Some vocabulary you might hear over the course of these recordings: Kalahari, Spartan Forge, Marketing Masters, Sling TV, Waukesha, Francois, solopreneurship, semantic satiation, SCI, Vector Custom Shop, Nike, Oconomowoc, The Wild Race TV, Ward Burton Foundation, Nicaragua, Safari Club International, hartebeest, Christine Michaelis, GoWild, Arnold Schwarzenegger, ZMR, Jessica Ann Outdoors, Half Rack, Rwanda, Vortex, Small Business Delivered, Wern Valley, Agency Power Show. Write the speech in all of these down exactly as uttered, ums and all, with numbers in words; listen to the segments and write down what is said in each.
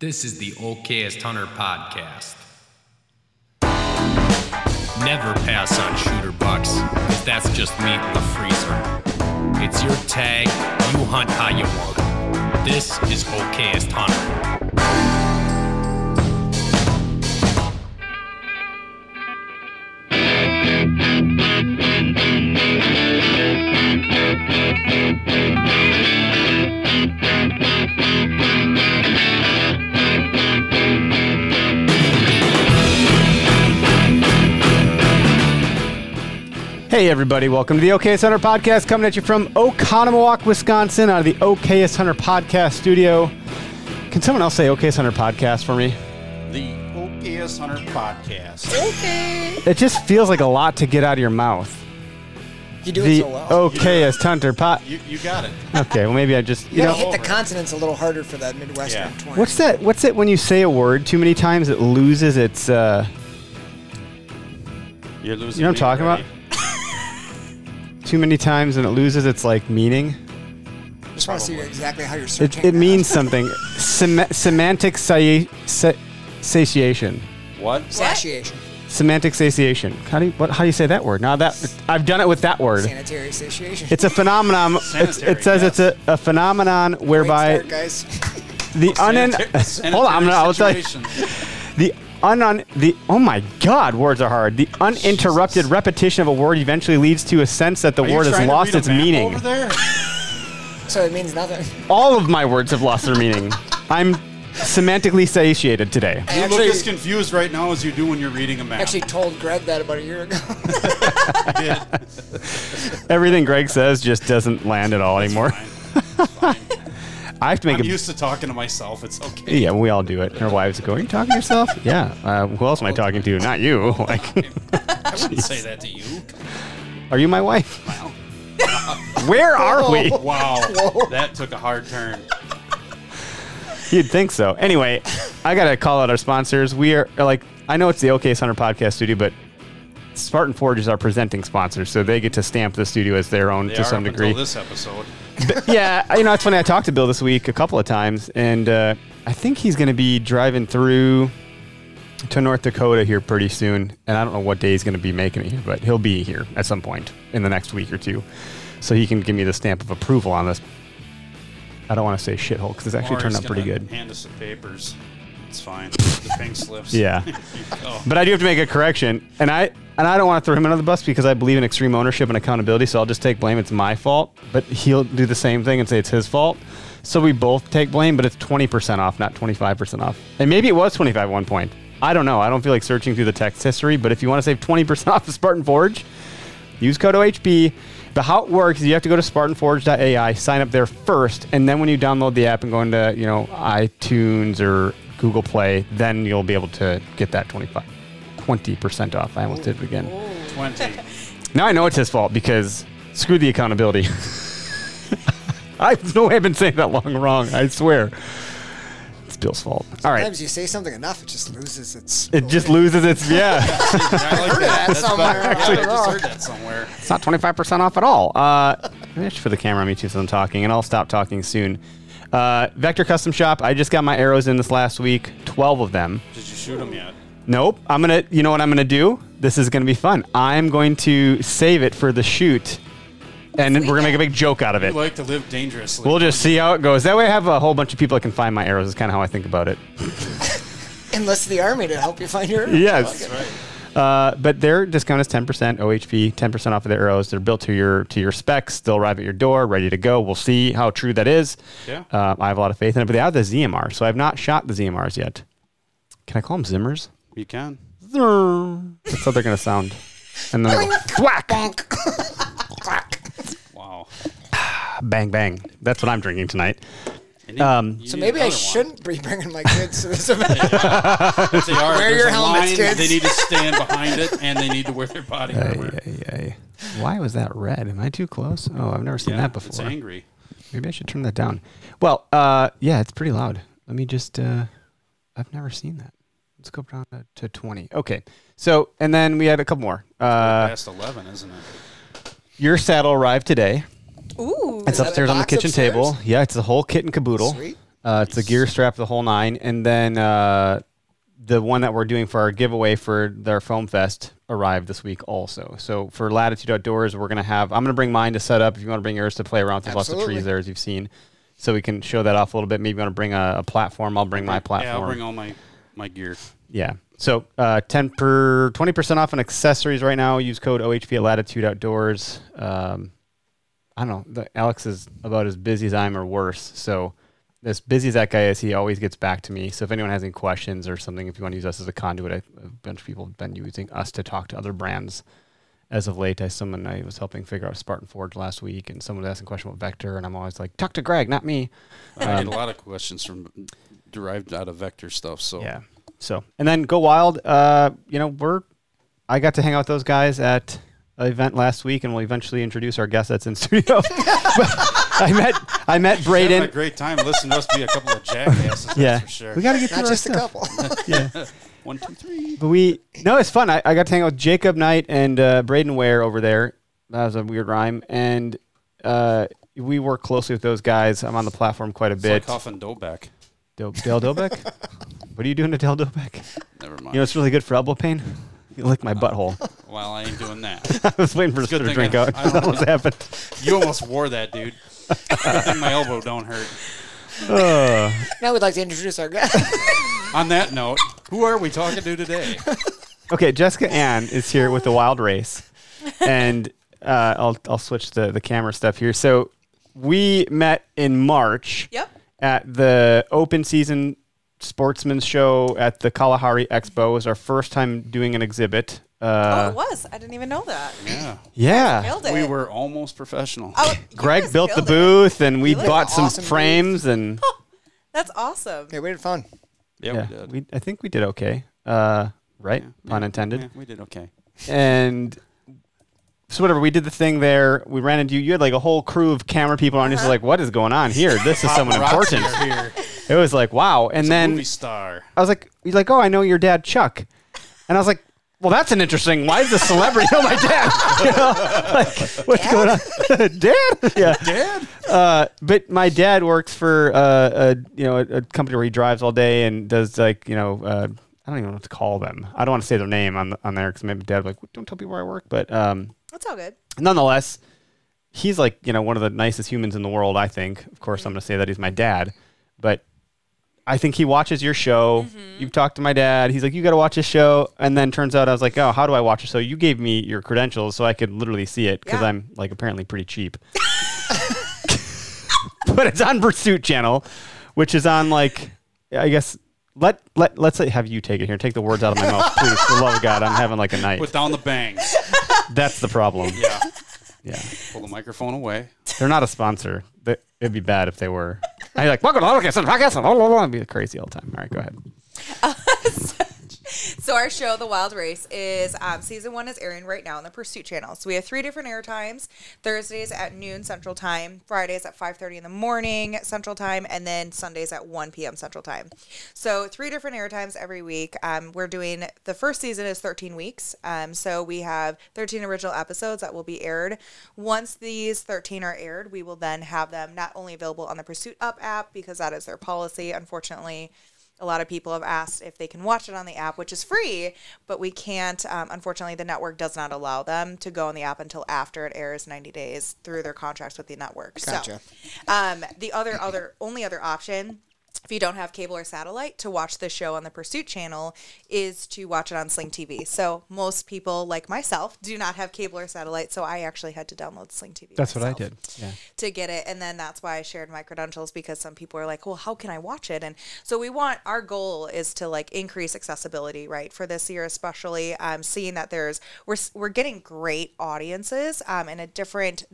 This is the Okayest Hunter Podcast. Never pass on shooter bucks, because that's just meat in the freezer. It's your tag, you hunt how you want. This is Okayest Hunter. Hey everybody, welcome to the Okayest Hunter Podcast, coming at you from Oconomowoc, Wisconsin, out of the Okayest Hunter Podcast studio. Can someone else say Okayest Hunter Podcast for me? The Okayest Hunter Podcast. Okay. It just feels like a lot to get out of your mouth. You do the it so well. Okayest Hunter Pod. You, you got it. Okay, well maybe I just... You, you gotta know, hit the consonants a little harder for that Midwestern yeah. twang. What's that? What's it when you say a word too many times, it loses its... Uh, You're losing You know what I'm talking already. about? Too many times and it loses its like meaning. Just want to see exactly how you're searching. It, it means something. Sem- semantic sa- sa- satiation. What? Satiation. Semantic satiation. How do you what, how do you say that word? Now that I've done it with that word. Sanitary satiation. It's a phenomenon. Sanitary, it's, it says yes. it's a, a phenomenon whereby start, guys. the unin. Hold on, I'll tell you. The Unon the oh my god, words are hard. The uninterrupted Jesus. repetition of a word eventually leads to a sense that the are word has lost its meaning. Over there? So it means nothing. All of my words have lost their meaning. I'm semantically satiated today. I you actually, look as confused right now as you do when you're reading a map. I actually told Greg that about a year ago. Everything Greg says just doesn't land at all That's anymore. Fine. That's fine. I have to make I'm a, used to talking to myself. It's okay. Yeah, we all do it. Our wives go, are you talking to yourself? yeah. Uh, who else am I talking to? Not you. Like, I wouldn't say that to you. Are you my wife? Wow. Where are Whoa. we? Wow. Whoa. That took a hard turn. You'd think so. Anyway, I got to call out our sponsors. We are, like, I know it's the Okayest Hunter Podcast studio, but Spartan Forge is our presenting sponsor, so they get to stamp the studio as their own they to are some up degree. Until this episode. But yeah, you know, it's funny. I talked to Bill this week a couple of times, and uh, I think he's going to be driving through to North Dakota here pretty soon. And I don't know what day he's going to be making it here, but he'll be here at some point in the next week or two. So he can give me the stamp of approval on this. I don't want to say shithole because it's actually or turned out pretty good. Hand us some papers. It's fine. The thing slips. Yeah. oh. But I do have to make a correction, and I and I don't want to throw him under the bus because I believe in extreme ownership and accountability, so I'll just take blame. It's my fault, but he'll do the same thing and say it's his fault. So we both take blame, but it's twenty percent off, not twenty-five percent off. And maybe it was twenty-five at one point. I don't know. I don't feel like searching through the text history, but if you want to save twenty percent off of Spartan Forge, use code O H P. But how it works is you have to go to spartan forge dot A I, sign up there first, and then when you download the app and go into, you know, iTunes or Google Play, then you'll be able to get that twenty-five, twenty percent off. I almost did it again. twenty Now I know it's his fault because screw the accountability. I have no way I've been saying that long wrong. I swear. It's Bill's fault. Sometimes All right. Sometimes you say something enough, it just loses its... It just loses its... Yeah. I heard that, that somewhere. Actually, I just heard that somewhere. It's not twenty-five percent off at all. Uh, maybe I should put the camera on me too since I'm talking, and I'll stop talking soon. Uh, Vector Custom Shop. I just got my arrows in this last week, twelve of them. Did you shoot them yet? Nope. I'm gonna. You know what I'm gonna do? This is gonna be fun. I'm going to save it for the shoot, and we're gonna make a big joke out of it. You like to live dangerously. We'll just see how it goes. That way, I have a whole bunch of people that can find my arrows. Is kind of how I think about it. Enlist the army to help you find your arrows. Yes. That's right. Uh, but their discount is ten percent O H P, ten percent off of their arrows. They're built to your to your specs. They'll arrive at your door, ready to go. We'll see how true that is. Yeah. Uh, I have a lot of faith in it. But they have the Z M R, so I've not shot the Z M Rs yet. Can I call them Zimmers? You can. Zirr. That's how they're going to sound. And then they go, thwack. Thwack. Wow. Bang, bang. That's what I'm drinking tonight. Um, so maybe I shouldn't one. be bringing my kids to this event. If they are, wear your helmets, line, kids. They need to stand behind it, and they need to wear their body armor. Ay, ay, ay. Why was that red? Am I too close? Oh, I've never seen yeah, that before. It's angry. Maybe I should turn that down. Well, uh, yeah, it's pretty loud. Let me just, uh, I've never seen that. Let's go down to twenty. Okay. So, and then we had a couple more. Uh, past eleven, isn't it? Your saddle arrived today. Ooh. It's upstairs on the kitchen upstairs? table. Yeah, it's the whole kit and caboodle. Sweet. Uh, it's nice. A gear strap, the whole nine. And then uh, the one that we're doing for our giveaway for our Foam Fest arrived this week also. So for Latitude Outdoors, we're going to have, I'm going to bring mine to set up. If you want to bring yours to play around, there's Absolutely. lots of trees there, as you've seen. So we can show that off a little bit. Maybe you want to bring a, a platform. I'll bring my platform. Yeah, I'll bring all my, my gear. Yeah. So uh, ten per, twenty percent off on accessories right now. Use code O H P at Latitude Outdoors. Um I don't know. The, Alex is about as busy as I am or worse. So as busy as that guy is, he always gets back to me. So if anyone has any questions or something, if you want to use us as a conduit, I, a bunch of people have been using us to talk to other brands as of late. I someone I was helping figure out Spartan Forge last week, and someone was asking a question about Vector, and I'm always like, talk to Greg, not me. I um, get a lot of questions from derived out of Vector stuff. So yeah. So and then Go Wild. Uh, you know, we're I got to hang out with those guys at event last week, and we'll eventually introduce our guest that's in studio. I met I met Brayden. Having a great time listening to us be a couple of jackasses. Yeah, that's for sure. We got to get through our just stuff. A couple. Yeah, one, two, three. But we no, it's fun. I, I got to hang out with Jacob Knight and uh, Brayden Ware over there. That was a weird rhyme, and uh, we work closely with those guys. I'm on the platform quite a it's bit. Like Huff and Dobeck. Do- Dale Dobeck. What are you doing to Dale Dobeck? Never mind. You know, it's really good for elbow pain. You licked my butthole. Uh, well, I ain't doing that. I was waiting for a sort of drink I, out. I that almost happened. You almost wore that, dude. I think my elbow don't hurt. Uh. Now we'd like to introduce our guest. On that note, who are we talking to today? Okay, Jessica Ann is here with The Wild Race. And uh, I'll I'll switch the, the camera stuff here. So we met in March yep. at the open season Sportsman's Show at the Kalahari Expo. It was our first time doing an exhibit. Uh, oh, it was. I didn't even know that. Yeah. Yeah. We, we were almost professional. Oh, Greg built the booth, it. and we bought some awesome frames. Booth. and. Oh, that's awesome. Yeah, we had fun. Yeah, yeah we did. We, I think we did okay. Uh, right? Yeah, Pun yeah, intended. Yeah, we did okay. And so whatever, we did the thing there. We ran into you. You had like a whole crew of camera people on. Uh-huh. Just like, what is going on here? This is someone important. Here. It was like, wow. And it's then a movie star. I was like, he's like, oh, I know your dad, Chuck. And I was like, well, that's an interesting. Why is the celebrity on my dad? You know, like, what's dad? going on? Dad? Yeah. Dad? Uh, but my dad works for uh, a, you know, a, a company where he drives all day and does like, you know, uh, I don't even know what to call them. I don't want to say their name on, the, on there because maybe dad would be like, don't tell people where I work. But um, that's all good. Nonetheless, he's like, you know, one of the nicest humans in the world, I think. Of course, mm-hmm. I'm going to say that he's my dad. But I think he watches your show. Mm-hmm. You've talked to my dad. He's like, you got to watch this show. And then turns out I was like, oh, how do I watch it? So you gave me your credentials so I could literally see it because yeah. I'm like apparently pretty cheap. But it's on Pursuit Channel, which is on like, I guess, let, let, let's let have you take it here. Take the words out of my mouth, please. For the love of God, I'm having like a night. Put down the bangs. That's the problem. Yeah. Yeah. Pull the microphone away. They're not a sponsor. They, it'd be bad if they were. I'd be like, welcome to the podcast and podcast and blah, blah, blah. I'd be crazy all the time. All right, go ahead. Uh, so, so our show, The Wild Race, is um, season one is airing right now on the Pursuit Channel. So we have three different air times. Thursdays at noon Central Time, Fridays at five thirty in the morning Central Time, and then Sundays at one p.m. Central Time. So three different air times every week. Um, we're doing, the first season is thirteen weeks. Um, so we have thirteen original episodes that will be aired. Once these thirteen are aired, we will then have them not only available on the Pursuit Up app, because that is their policy, unfortunately. A lot of people have asked if they can watch it on the app, which is free, but we can't. Um, unfortunately, the network does not allow them to go on the app until after it airs ninety days through their contracts with the network. Gotcha. So um, the other, other, only other option, if you don't have cable or satellite, to watch the show on the Pursuit Channel is to watch it on Sling T V. So most people, like myself, do not have cable or satellite, so I actually had to download Sling T V. That's what I did, yeah. To get it, and then that's why I shared my credentials, because some people are like, well, how can I watch it? And so we want, our goal is to, like, increase accessibility, right, for this year especially, um, seeing that there's, we're, we're getting great audiences um, and a different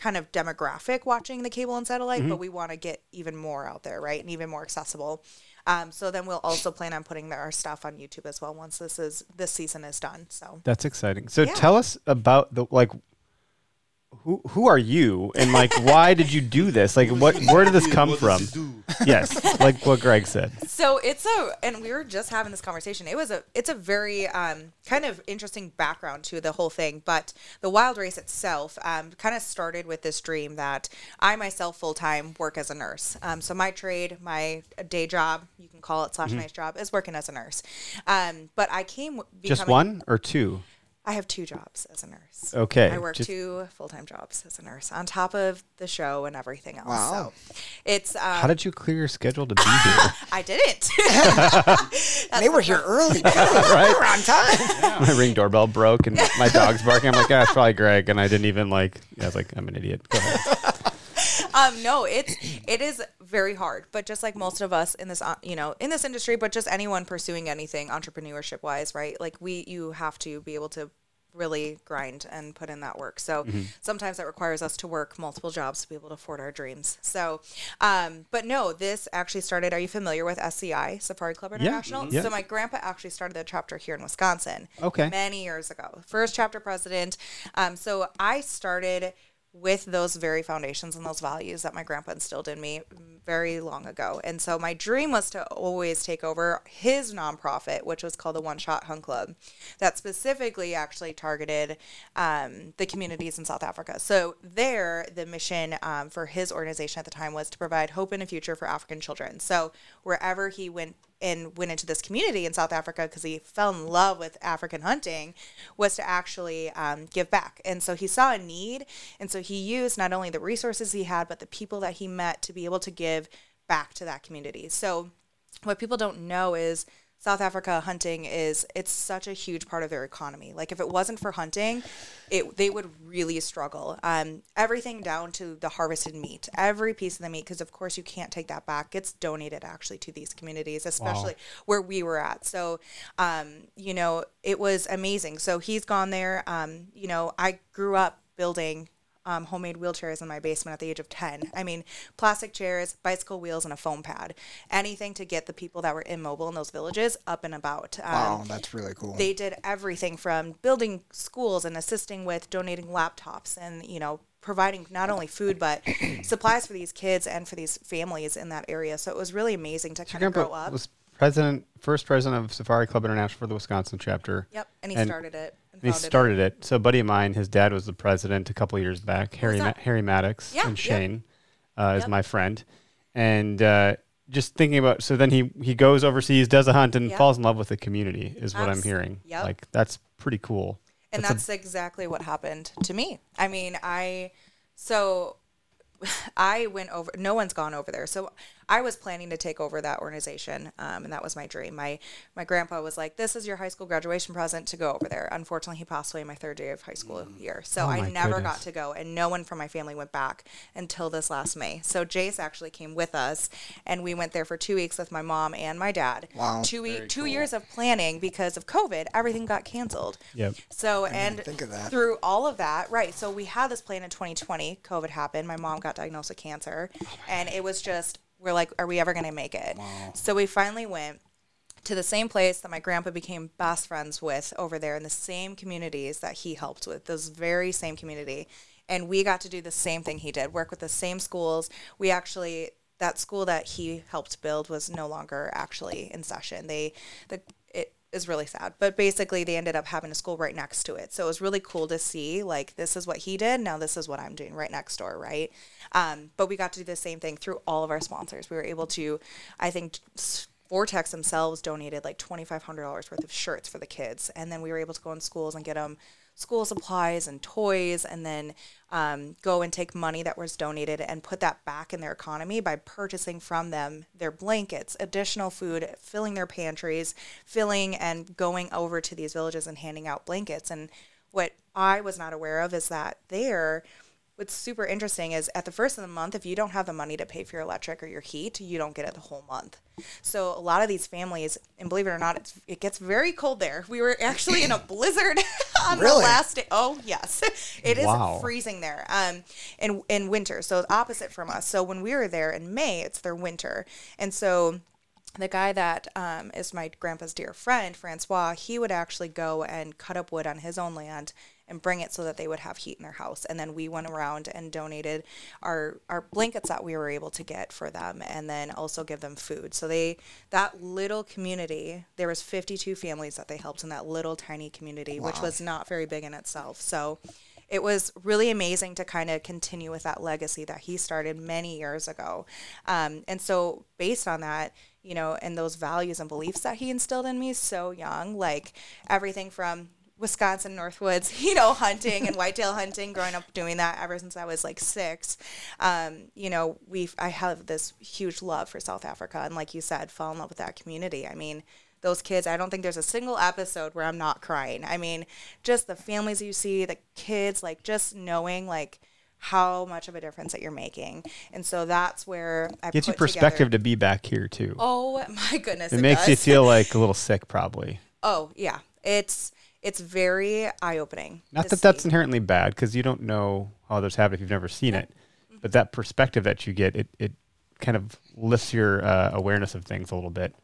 kind of demographic watching the cable and satellite, mm-hmm. but we want to get even more out there, right, and even more accessible. Um, so then we'll also plan on putting our stuff on YouTube as well once this is this season is done. So that's exciting. So yeah. Tell us about the like. Who who are you and like why did you do this? Like what where did this come from? Yes, like what Greg said. So it's a and we were just having this conversation. It was a it's a very um, kind of interesting background to the whole thing. But the Wild Race itself um, kind of started with this dream that I myself full time work as a nurse. Um, so my trade, my day job, you can call it slash mm-hmm. nice job, is working as a nurse. Um, but I came just one or two. I have two jobs as a nurse. Okay. I work just... two full-time jobs as a nurse on top of the show and everything else. Wow. So it's um, how did you clear your schedule to be here? I didn't. They were here early. Right? We were on time. Yeah. My Ring doorbell broke and my dog's barking. I'm like, yeah, it's probably Greg. And I didn't even like, yeah, I was like, I'm an idiot. Go ahead. Um, no, it's, it is very hard, but just like most of us in this, you know, in this industry, but just anyone pursuing anything entrepreneurship wise, right? Like we, you have to be able to really grind and put in that work. So mm-hmm. sometimes that requires us to work multiple jobs to be able to afford our dreams. So, um, but no, this actually started, are you familiar with S C I, Safari Club International? Yeah, yeah. So my grandpa actually started the chapter here in Wisconsin okay. many years ago, first chapter president. Um, so I started with those very foundations and those values that my grandpa instilled in me very long ago. And so my dream was to always take over his nonprofit, which was called the One Shot Hunt Club, that specifically actually targeted um, the communities in South Africa. So there, the mission um, for his organization at the time was to provide hope and a future for African children. So wherever he went and went into this community in South Africa because he fell in love with African hunting, was to actually um, give back. And so he saw a need, and so he used not only the resources he had, but the people that he met to be able to give back to that community. So what people don't know is South Africa hunting is, it's such a huge part of their economy. Like if it wasn't for hunting, it they would really struggle. Um, everything down to the harvested meat, every piece of the meat, because of course you can't take that back, gets donated actually to these communities, especially wow. where we were at. So, um, you know, it was amazing. So he's gone there. Um, you know, I grew up building Um, homemade wheelchairs in my basement at the age of ten. I mean, plastic chairs, bicycle wheels, and a foam pad. Anything to get the people that were immobile in those villages up and about. Um, wow, that's really cool. They did everything from building schools and assisting with donating laptops and, you know, providing not only food but supplies for these kids and for these families in that area. So it was really amazing to so kind of grow up. Was president, first president of Safari Club International for the Wisconsin chapter. Yep, and he and started it. He started it. it. So a buddy of mine, his dad was the president a couple of years back. Harry Ma- Harry Maddox yeah, and Shane yeah. uh, is yep. my friend. And uh, just thinking about, so then he, he goes overseas, does a hunt, and yep. falls in love with the community is what Absolutely. I'm hearing. Yep. Like, that's pretty cool. And that's, that's a- exactly what happened to me. I mean, I, so I went over, no one's gone over there. So I was planning to take over that organization, um, and that was my dream. My my grandpa was like, this is your high school graduation present to go over there. Unfortunately, he passed away my third day of high school year. So oh I never goodness. got to go, and no one from my family went back until this last May. So Jace actually came with us, and we went there for two weeks with my mom and my dad. Wow. Two, e- two cool. years of planning because of COVID, everything got canceled. Yep. So I and think of that. Through all of that, right, so we had this plan in twenty twenty. COVID happened. My mom got diagnosed with cancer, oh and it was just... We're like, are we ever going to make it? Wow. So we finally went to the same place that my grandpa became best friends with over there in the same communities that he helped with, those very same community. And we got to do the same thing he did, work with the same schools. We actually, that school that he helped build was no longer actually in session. They, the it is really sad. But basically they ended up having a school right next to it. So it was really cool to see, like, this is what he did. Now this is what I'm doing right next door, right? Um, but we got to do the same thing through all of our sponsors. We were able to, I think, Vortex themselves donated like twenty-five hundred dollars worth of shirts for the kids. And then we were able to go in schools and get them school supplies and toys, and then um, go and take money that was donated and put that back in their economy by purchasing from them their blankets, additional food, filling their pantries, filling and going over to these villages and handing out blankets. And what I was not aware of is that there what's super interesting is at the first of the month, if you don't have the money to pay for your electric or your heat, you don't get it the whole month. So a lot of these families, and believe it or not, it's, it gets very cold there. We were actually in a blizzard on really? the last day. Oh, yes. It is wow. freezing there um, in, in winter. So it's opposite from us. So when we were there in May, it's their winter. And so the guy that um, is my grandpa's dear friend, Francois, he would actually go and cut up wood on his own land and bring it so that they would have heat in their house. And then we went around and donated our, our blankets that we were able to get for them, and then also give them food. So they, that little community, there was fifty-two families that they helped in that little tiny community, wow. which was not very big in itself. So it was really amazing to kind of continue with that legacy that he started many years ago. Um, and so based on that, you know, and those values and beliefs that he instilled in me so young, like everything from Wisconsin Northwoods, you know, hunting and whitetail hunting, growing up doing that ever since I was like six. Um, you know, we've, I have this huge love for South Africa. And like you said, fall in love with that community. I mean, those kids, I don't think there's a single episode where I'm not crying. I mean, just the families you see, the kids, like just knowing like how much of a difference that you're making. And so that's where I gets put you perspective together. To be back here too. Oh my goodness. It, it makes does. You feel like a little sick probably. Oh yeah. It's, It's very eye-opening. Not that see. That's inherently bad, because you don't know how others have it if you've never seen yeah. it. Mm-hmm. But that perspective that you get, it, it kind of lifts your uh, awareness of things a little bit.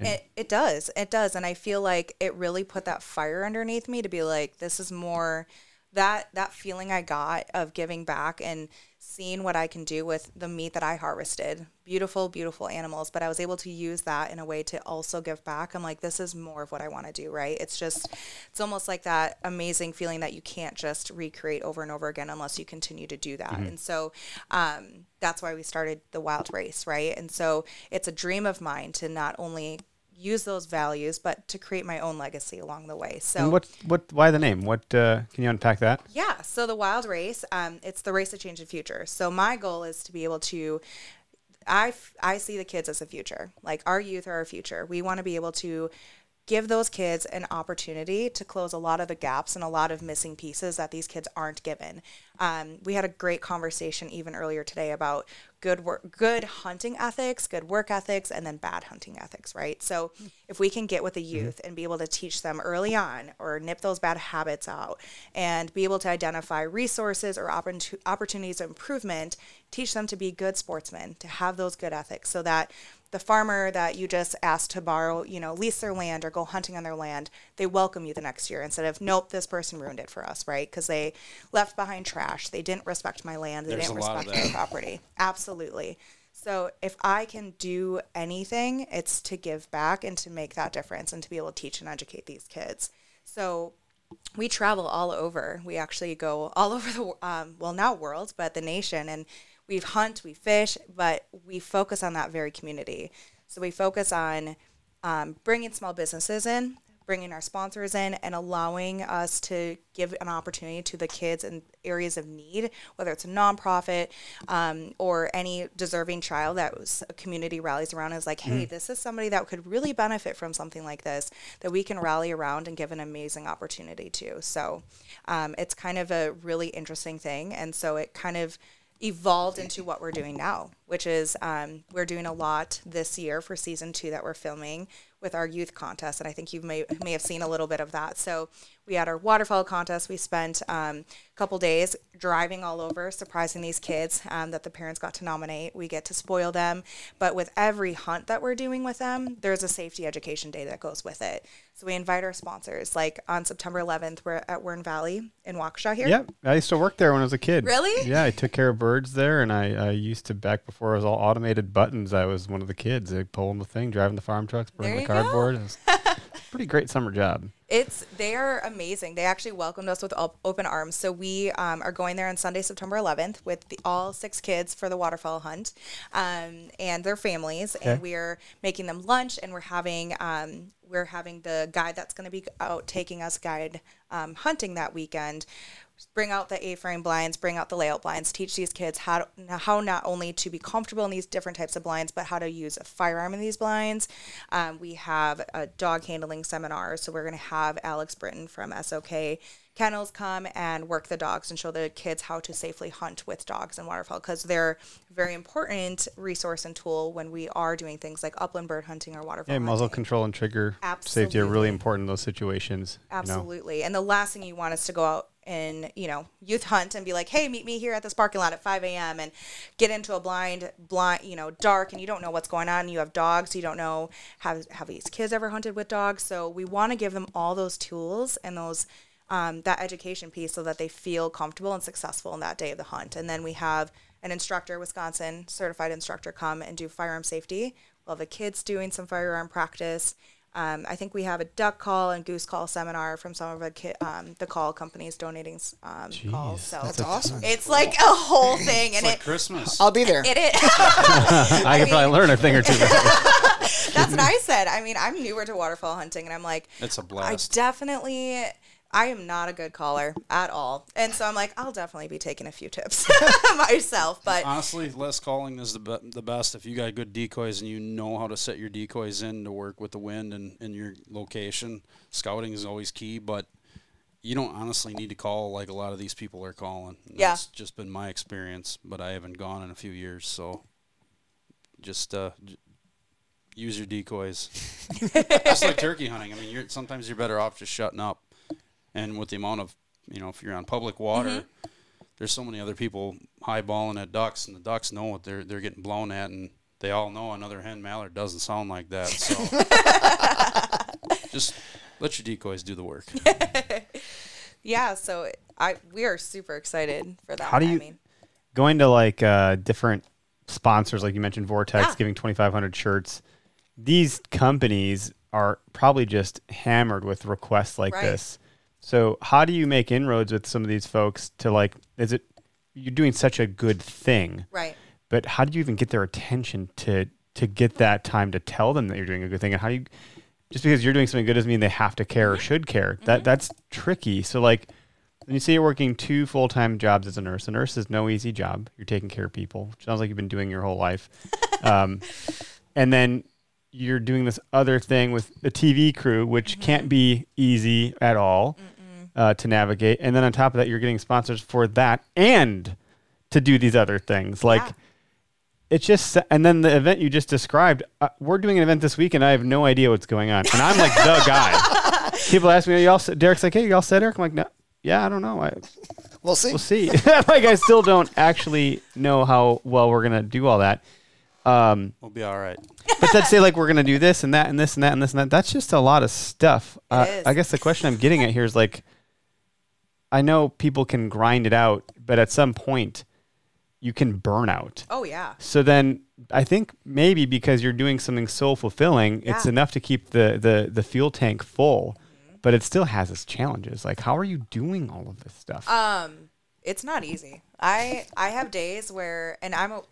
And it, it does. It does. And I feel like it really put that fire underneath me to be like, this is more that that feeling I got of giving back and seeing what I can do with the meat that I harvested. Beautiful, beautiful animals. But I was able to use that in a way to also give back. I'm like, this is more of what I want to do, right? It's just, it's almost like that amazing feeling that you can't just recreate over and over again unless you continue to do that. Mm-hmm. And so um, that's why we started The Wild Race, right? And so it's a dream of mine to not only use those values, but to create my own legacy along the way. So, and what, what, why the name? What uh, can you unpack that? Yeah, so the Wild Race, um, it's the race to change the future. So my goal is to be able to, I, I see the kids as the future. Like our youth are our future. We want to be able to give those kids an opportunity to close a lot of the gaps and a lot of missing pieces that these kids aren't given. Um, we had a great conversation even earlier today about good work, good hunting ethics, good work ethics, and then bad hunting ethics, right? So if we can get with the youth and be able to teach them early on or nip those bad habits out and be able to identify resources or oppor- opportunities of improvement, teach them to be good sportsmen, to have those good ethics so that the farmer that you just asked to borrow, you know, lease their land or go hunting on their land, they welcome you the next year instead of, nope, this person ruined it for us, right? Because they left behind trash. They didn't respect my land. They There's didn't respect my property. Absolutely. So if I can do anything, it's to give back and to make that difference and to be able to teach and educate these kids. So we travel all over. We actually go all over the, um, well, not world, but the nation, and we hunt, we fish, but we focus on that very community. So we focus on um, bringing small businesses in, bringing our sponsors in, and allowing us to give an opportunity to the kids in areas of need, whether it's a nonprofit um, or any deserving child that was a community rallies around and is like, hey, mm. this is somebody that could really benefit from something like this, that we can rally around and give an amazing opportunity to. So um, it's kind of a really interesting thing. And so it kind of evolved into what we're doing now, which is um, we're doing a lot this year for season two that we're filming with our youth contest. And I think you may may have seen a little bit of that. So we had our waterfall contest. We spent um, a couple days driving all over, surprising these kids um, that the parents got to nominate. We get to spoil them. But with every hunt that we're doing with them, there's a safety education day that goes with it. So we invite our sponsors. Like on September eleventh, we're at Wern Valley in Waukesha here. Yep. I used to work there when I was a kid. Really? Yeah. I took care of birds there. And I, I used to, back before it was all automated buttons, I was one of the kids. They pulling the thing, driving the farm trucks, burning the cardboard. It was pretty great summer job. It's they are amazing. They actually welcomed us with open arms. So we um, are going there on Sunday, September eleventh, with the, all six kids for the waterfowl hunt um, and their families. Okay. And we're making them lunch, and we're having um, we're having the guide that's going to be out taking us guide um, hunting that weekend. bring out the A-frame blinds, bring out the layout blinds, teach these kids how to, how not only to be comfortable in these different types of blinds, but how to use a firearm in these blinds. Um, we have a dog handling seminar, so we're going to have Alex Britton from S O K Kennels come and work the dogs and show the kids how to safely hunt with dogs and waterfowl, because they're a very important resource and tool when we are doing things like upland bird hunting or waterfowl. Yeah, muzzle hunting. Control and trigger Absolutely. Safety are really important in those situations. Absolutely. You know? And the last thing you want is to go out and, you know, youth hunt and be like, hey, meet me here at this parking lot at five a.m. and get into a blind, blind, you know, dark, and you don't know what's going on. You have dogs. You don't know, have, have these kids ever hunted with dogs? So we want to give them all those tools and those um, that education piece so that they feel comfortable and successful in that day of the hunt. And then we have an instructor, Wisconsin certified instructor, come and do firearm safety. We'll have the kids doing some firearm practice. Um, I think we have a duck call and goose call seminar from some of the, ki- um, the call companies donating um, Jeez, calls. So that's awesome. It's like a whole thing. It's and like it, Christmas. I'll be there. It, it, I, I can mean, probably learn a thing or two. That's what I said. I mean, I'm newer to waterfowl hunting, and I'm like, it's a blast. I definitely... I am not a good caller at all. And so I'm like, I'll definitely be taking a few tips myself. But honestly, less calling is the be- the best. If you got good decoys and you know how to set your decoys in to work with the wind and, and your location, scouting is always key. But you don't honestly need to call like a lot of these people are calling. And yeah. That's just been my experience, but I haven't gone in a few years. So just uh, j- use your decoys. Just like turkey hunting. I mean, you're, sometimes you're better off just shutting up. And with the amount of, you know, if you're on public water, mm-hmm. there's so many other people highballing at ducks, and the ducks know what they're they're getting blown at, and they all know another hen mallard doesn't sound like that. So just let your decoys do the work. Yeah, so I we are super excited for that. How do you I mean. going to like uh, different sponsors, like you mentioned, Vortex yeah. giving twenty-five hundred shirts? These companies are probably just hammered with requests like right. this. So how do you make inroads with some of these folks to like, is it, you're doing such a good thing, right? But how do you even get their attention to, to get that time to tell them that you're doing a good thing? And how do you, just because you're doing something good doesn't mean they have to care or should care. Mm-hmm. That that's tricky. So like when you say you're working two full-time jobs as a nurse, a nurse is no easy job. You're taking care of people, which sounds like you've been doing your whole life. um, and then you're doing this other thing with the T V crew, which mm-hmm. can't be easy at all. Mm-hmm. Uh, to navigate. And then on top of that, you're getting sponsors for that and to do these other things. Like yeah. it's just, and then the event you just described, uh, we're doing an event this week and I have no idea what's going on. And I'm like the guy. People ask me, are y'all, Derek's like, hey, y'all said Eric? I'm like, no, yeah, I don't know. I, we'll see. We'll see. Like I still don't actually know how well we're going to do all that. Um, we'll be all right. But let's say like, we're going to do this and that and this and that and this and that. That's just a lot of stuff. Uh, I guess the question I'm getting at here is like, I know people can grind it out, but at some point you can burn out. Oh, yeah. So then I think maybe because you're doing something so fulfilling, yeah. it's enough to keep the, the, the fuel tank full, mm-hmm. but it still has its challenges. Like, how are you doing all of this stuff? Um, it's not easy. I I have days where, and I'm a,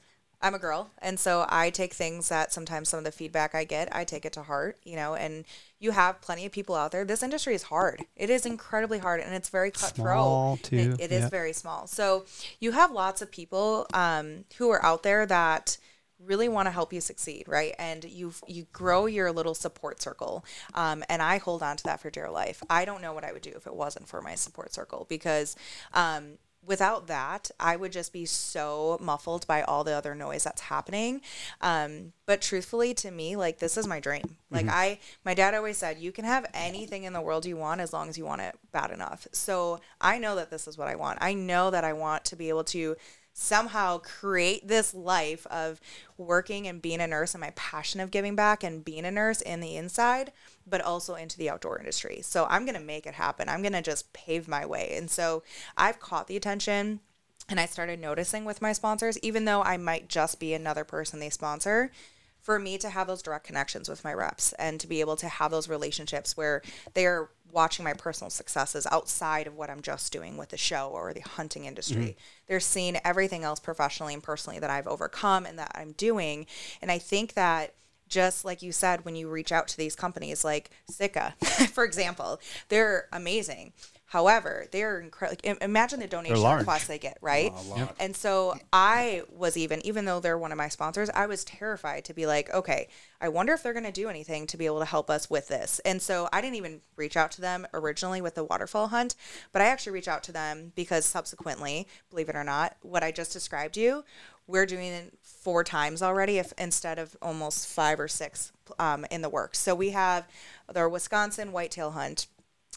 I'm a girl, and so I take things that sometimes some of the feedback I get, I take it to heart, you know, and you have plenty of people out there. This industry is hard. It is incredibly hard, and it's very cutthroat. It, it yeah. is very small. So you have lots of people um, who are out there that really want to help you succeed, right? And you you grow your little support circle, um, and I hold on to that for dear life. I don't know what I would do if it wasn't for my support circle, because um, – without that, I would just be so muffled by all the other noise that's happening. Um, but truthfully, to me, like, this is my dream. Like, mm-hmm. I, my dad always said, you can have anything in the world you want as long as you want it bad enough. So I know that this is what I want. I know that I want to be able to somehow create this life of working and being a nurse, and my passion of giving back and being a nurse in the inside, but also into the outdoor industry. So I'm going to make it happen. I'm going to just pave my way. And so I've caught the attention, and I started noticing with my sponsors, even though I might just be another person they sponsor, for me to have those direct connections with my reps and to be able to have those relationships where they are watching my personal successes outside of what I'm just doing with the show or the hunting industry. Mm-hmm. They're seeing everything else professionally and personally that I've overcome and that I'm doing. And I think that, just like you said, when you reach out to these companies like Sitka, for example, they're amazing. However, they're incredible. Like, imagine the donation costs they get, right? Oh, yep. And so I was even, even though they're one of my sponsors, I was terrified to be like, okay, I wonder if they're going to do anything to be able to help us with this. And so I didn't even reach out to them originally with the waterfall hunt, but I actually reached out to them because subsequently, believe it or not, what I just described you, we're doing it four times already if instead of almost five or six um, in the works. So we have their Wisconsin whitetail hunt,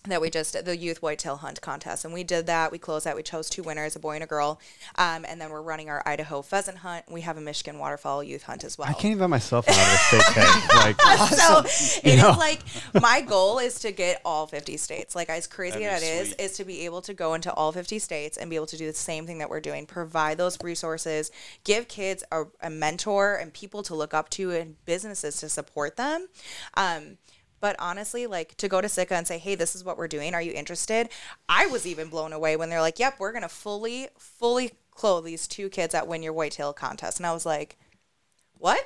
that we just, the youth whitetail hunt contest. And we did that. We closed that. We chose two winners, a boy and a girl. Um, and then we're running our Idaho pheasant hunt. We have a Michigan waterfall youth hunt as well. I can't even myself out of a state tag. Like, awesome. So it know? is like, my goal is to get all fifty states. Like, as crazy as it is, is to be able to go into all fifty states and be able to do the same thing that we're doing, provide those resources, give kids a, a mentor and people to look up to and businesses to support them. Um, But honestly, like, to go to Sitka and say, hey, this is what we're doing. Are you interested? I was even blown away when they're like, yep, we're going to fully, fully clothe these two kids at Win Your Whitetail Contest. And I was like, what?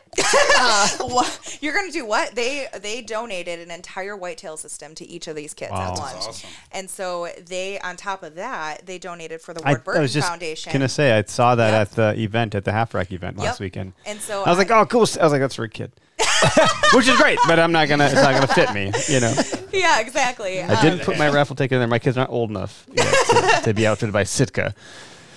uh, what? You're going to do what? They they donated an entire whitetail system to each of these kids wow. at lunch. That's awesome. And so they, on top of that, they donated for the Ward Burton Foundation. I was just going to say, I saw that yep. at the event, at the Half Rack event yep. last weekend. And so I was I, like, oh, cool. I was like, that's for a kid. Which is great, but I'm not gonna. It's not gonna fit me, you know. Yeah, exactly. I um, didn't put my raffle ticket in there. My kids aren't old enough yet to, to be outfitted by Sitka.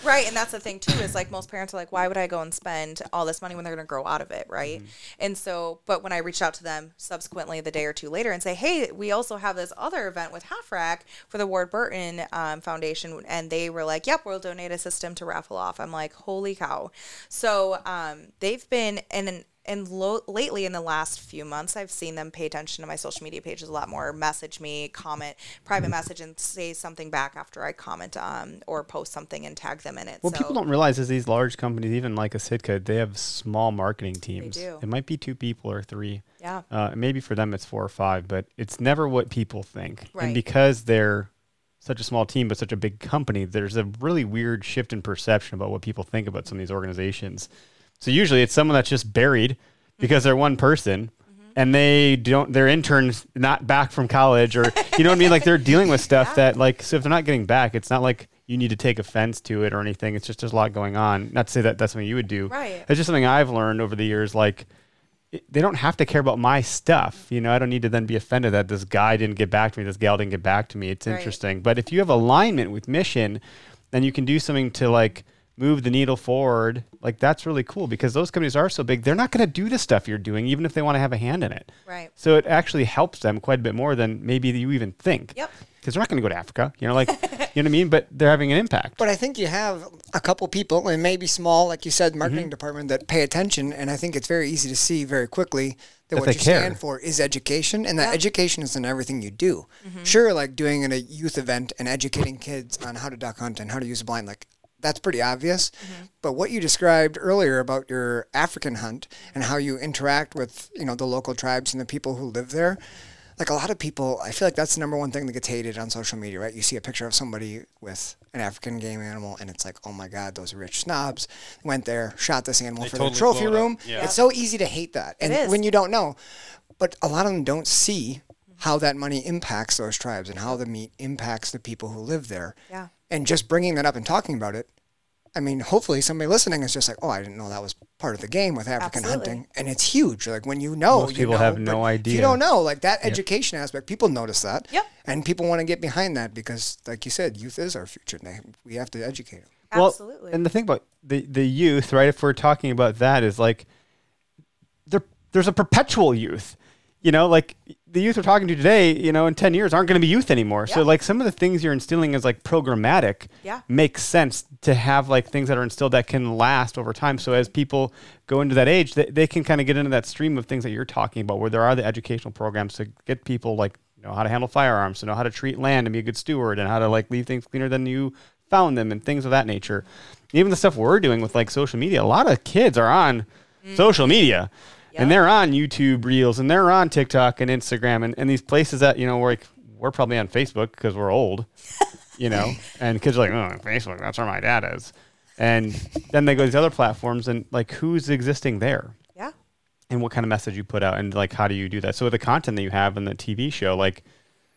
Right, and that's the thing too. Is like most parents are like, why would I go and spend all this money when they're gonna grow out of it, right? Mm-hmm. And so, but when I reached out to them subsequently, the day or two later, and say, hey, we also have this other event with Half Rack for the Ward Burton um, Foundation, and they were like, yep, we'll donate a system to raffle off. I'm like, holy cow! So um, they've been in an. And lo- lately, in the last few months, I've seen them pay attention to my social media pages a lot more, message me, comment, private message, and say something back after I comment um, or post something and tag them in it. Well, so. People don't realize is these large companies, even like a Sitka, they have small marketing teams. They do. It might be two people or three. Yeah. Uh, maybe for them it's four or five, but it's never what people think. Right. And because they're such a small team but such a big company, there's a really weird shift in perception about what people think about some of these organizations. So usually it's someone that's just buried because they're one person mm-hmm. and they don't, their intern's not back from college or, you know what I mean? Like they're dealing with stuff yeah. that like, so if they're not getting back, it's not like you need to take offense to it or anything. It's just, there's a lot going on. Not to say that that's something you would do. Right. It's just something I've learned over the years. Like it, they don't have to care about my stuff. You know, I don't need to then be offended that this guy didn't get back to me. This gal didn't get back to me. It's right. interesting. But if you have alignment with mission, then you can do something to like, move the needle forward. Like that's really cool because those companies are so big. They're not going to do the stuff you're doing, even if they want to have a hand in it. Right. So it actually helps them quite a bit more than maybe you even think. Yep. Because they're not going to go to Africa, you know, like, you know what I mean? But they're having an impact. But I think you have a couple people and maybe small, like you said, marketing mm-hmm. department that pay attention. And I think it's very easy to see very quickly that, that what you care. stand for is education. And that yeah. education is in everything you do. Mm-hmm. Sure. Like doing a youth event and educating kids on how to duck hunt and how to use a blind, like, that's pretty obvious. Mm-hmm. But what you described earlier about your African hunt and how you interact with, you know, the local tribes and the people who live there, like a lot of people, I feel like that's the number one thing that gets hated on social media, right? You see a picture of somebody with an African game animal and it's like, oh my God, those rich snobs went there, shot this animal they for totally the trophy room. Yeah. It's so easy to hate that. It and is. When you don't know, but a lot of them don't see how that money impacts those tribes and how the meat impacts the people who live there. Yeah. And just bringing that up and talking about it, I mean, hopefully somebody listening is just like, oh, I didn't know that was part of the game with African Absolutely. hunting. And it's huge. Like when you know, Most you people know, have no idea. If you don't know, like that yep. education aspect, people notice that. Yep. And people want to get behind that because like you said, youth is our future. And they, we have to educate them. Well, Absolutely. And the thing about the, the youth, right, if we're talking about that is like, there there's a perpetual youth. You know, like the youth we're talking to today, you know, in ten years aren't going to be youth anymore. Yeah. So like some of the things you're instilling is like programmatic yeah. makes sense to have like things that are instilled that can last over time. So as people go into that age, they, they can kind of get into that stream of things that you're talking about where there are the educational programs to get people like, you know, how to handle firearms, to know how to treat land and be a good steward and how to like leave things cleaner than you found them and things of that nature. And even the stuff we're doing with like social media, a lot of kids are on mm. social media. Yep. And they're on YouTube Reels, and they're on TikTok and Instagram, and, and these places that, you know, we're like, we're probably on Facebook because we're old, you know, and kids are like, oh, Facebook, that's where my dad is. And then they go to these other platforms, and, like, who's existing there? Yeah. And what kind of message you put out, and, like, how do you do that? So with the content that you have in the T V show, like,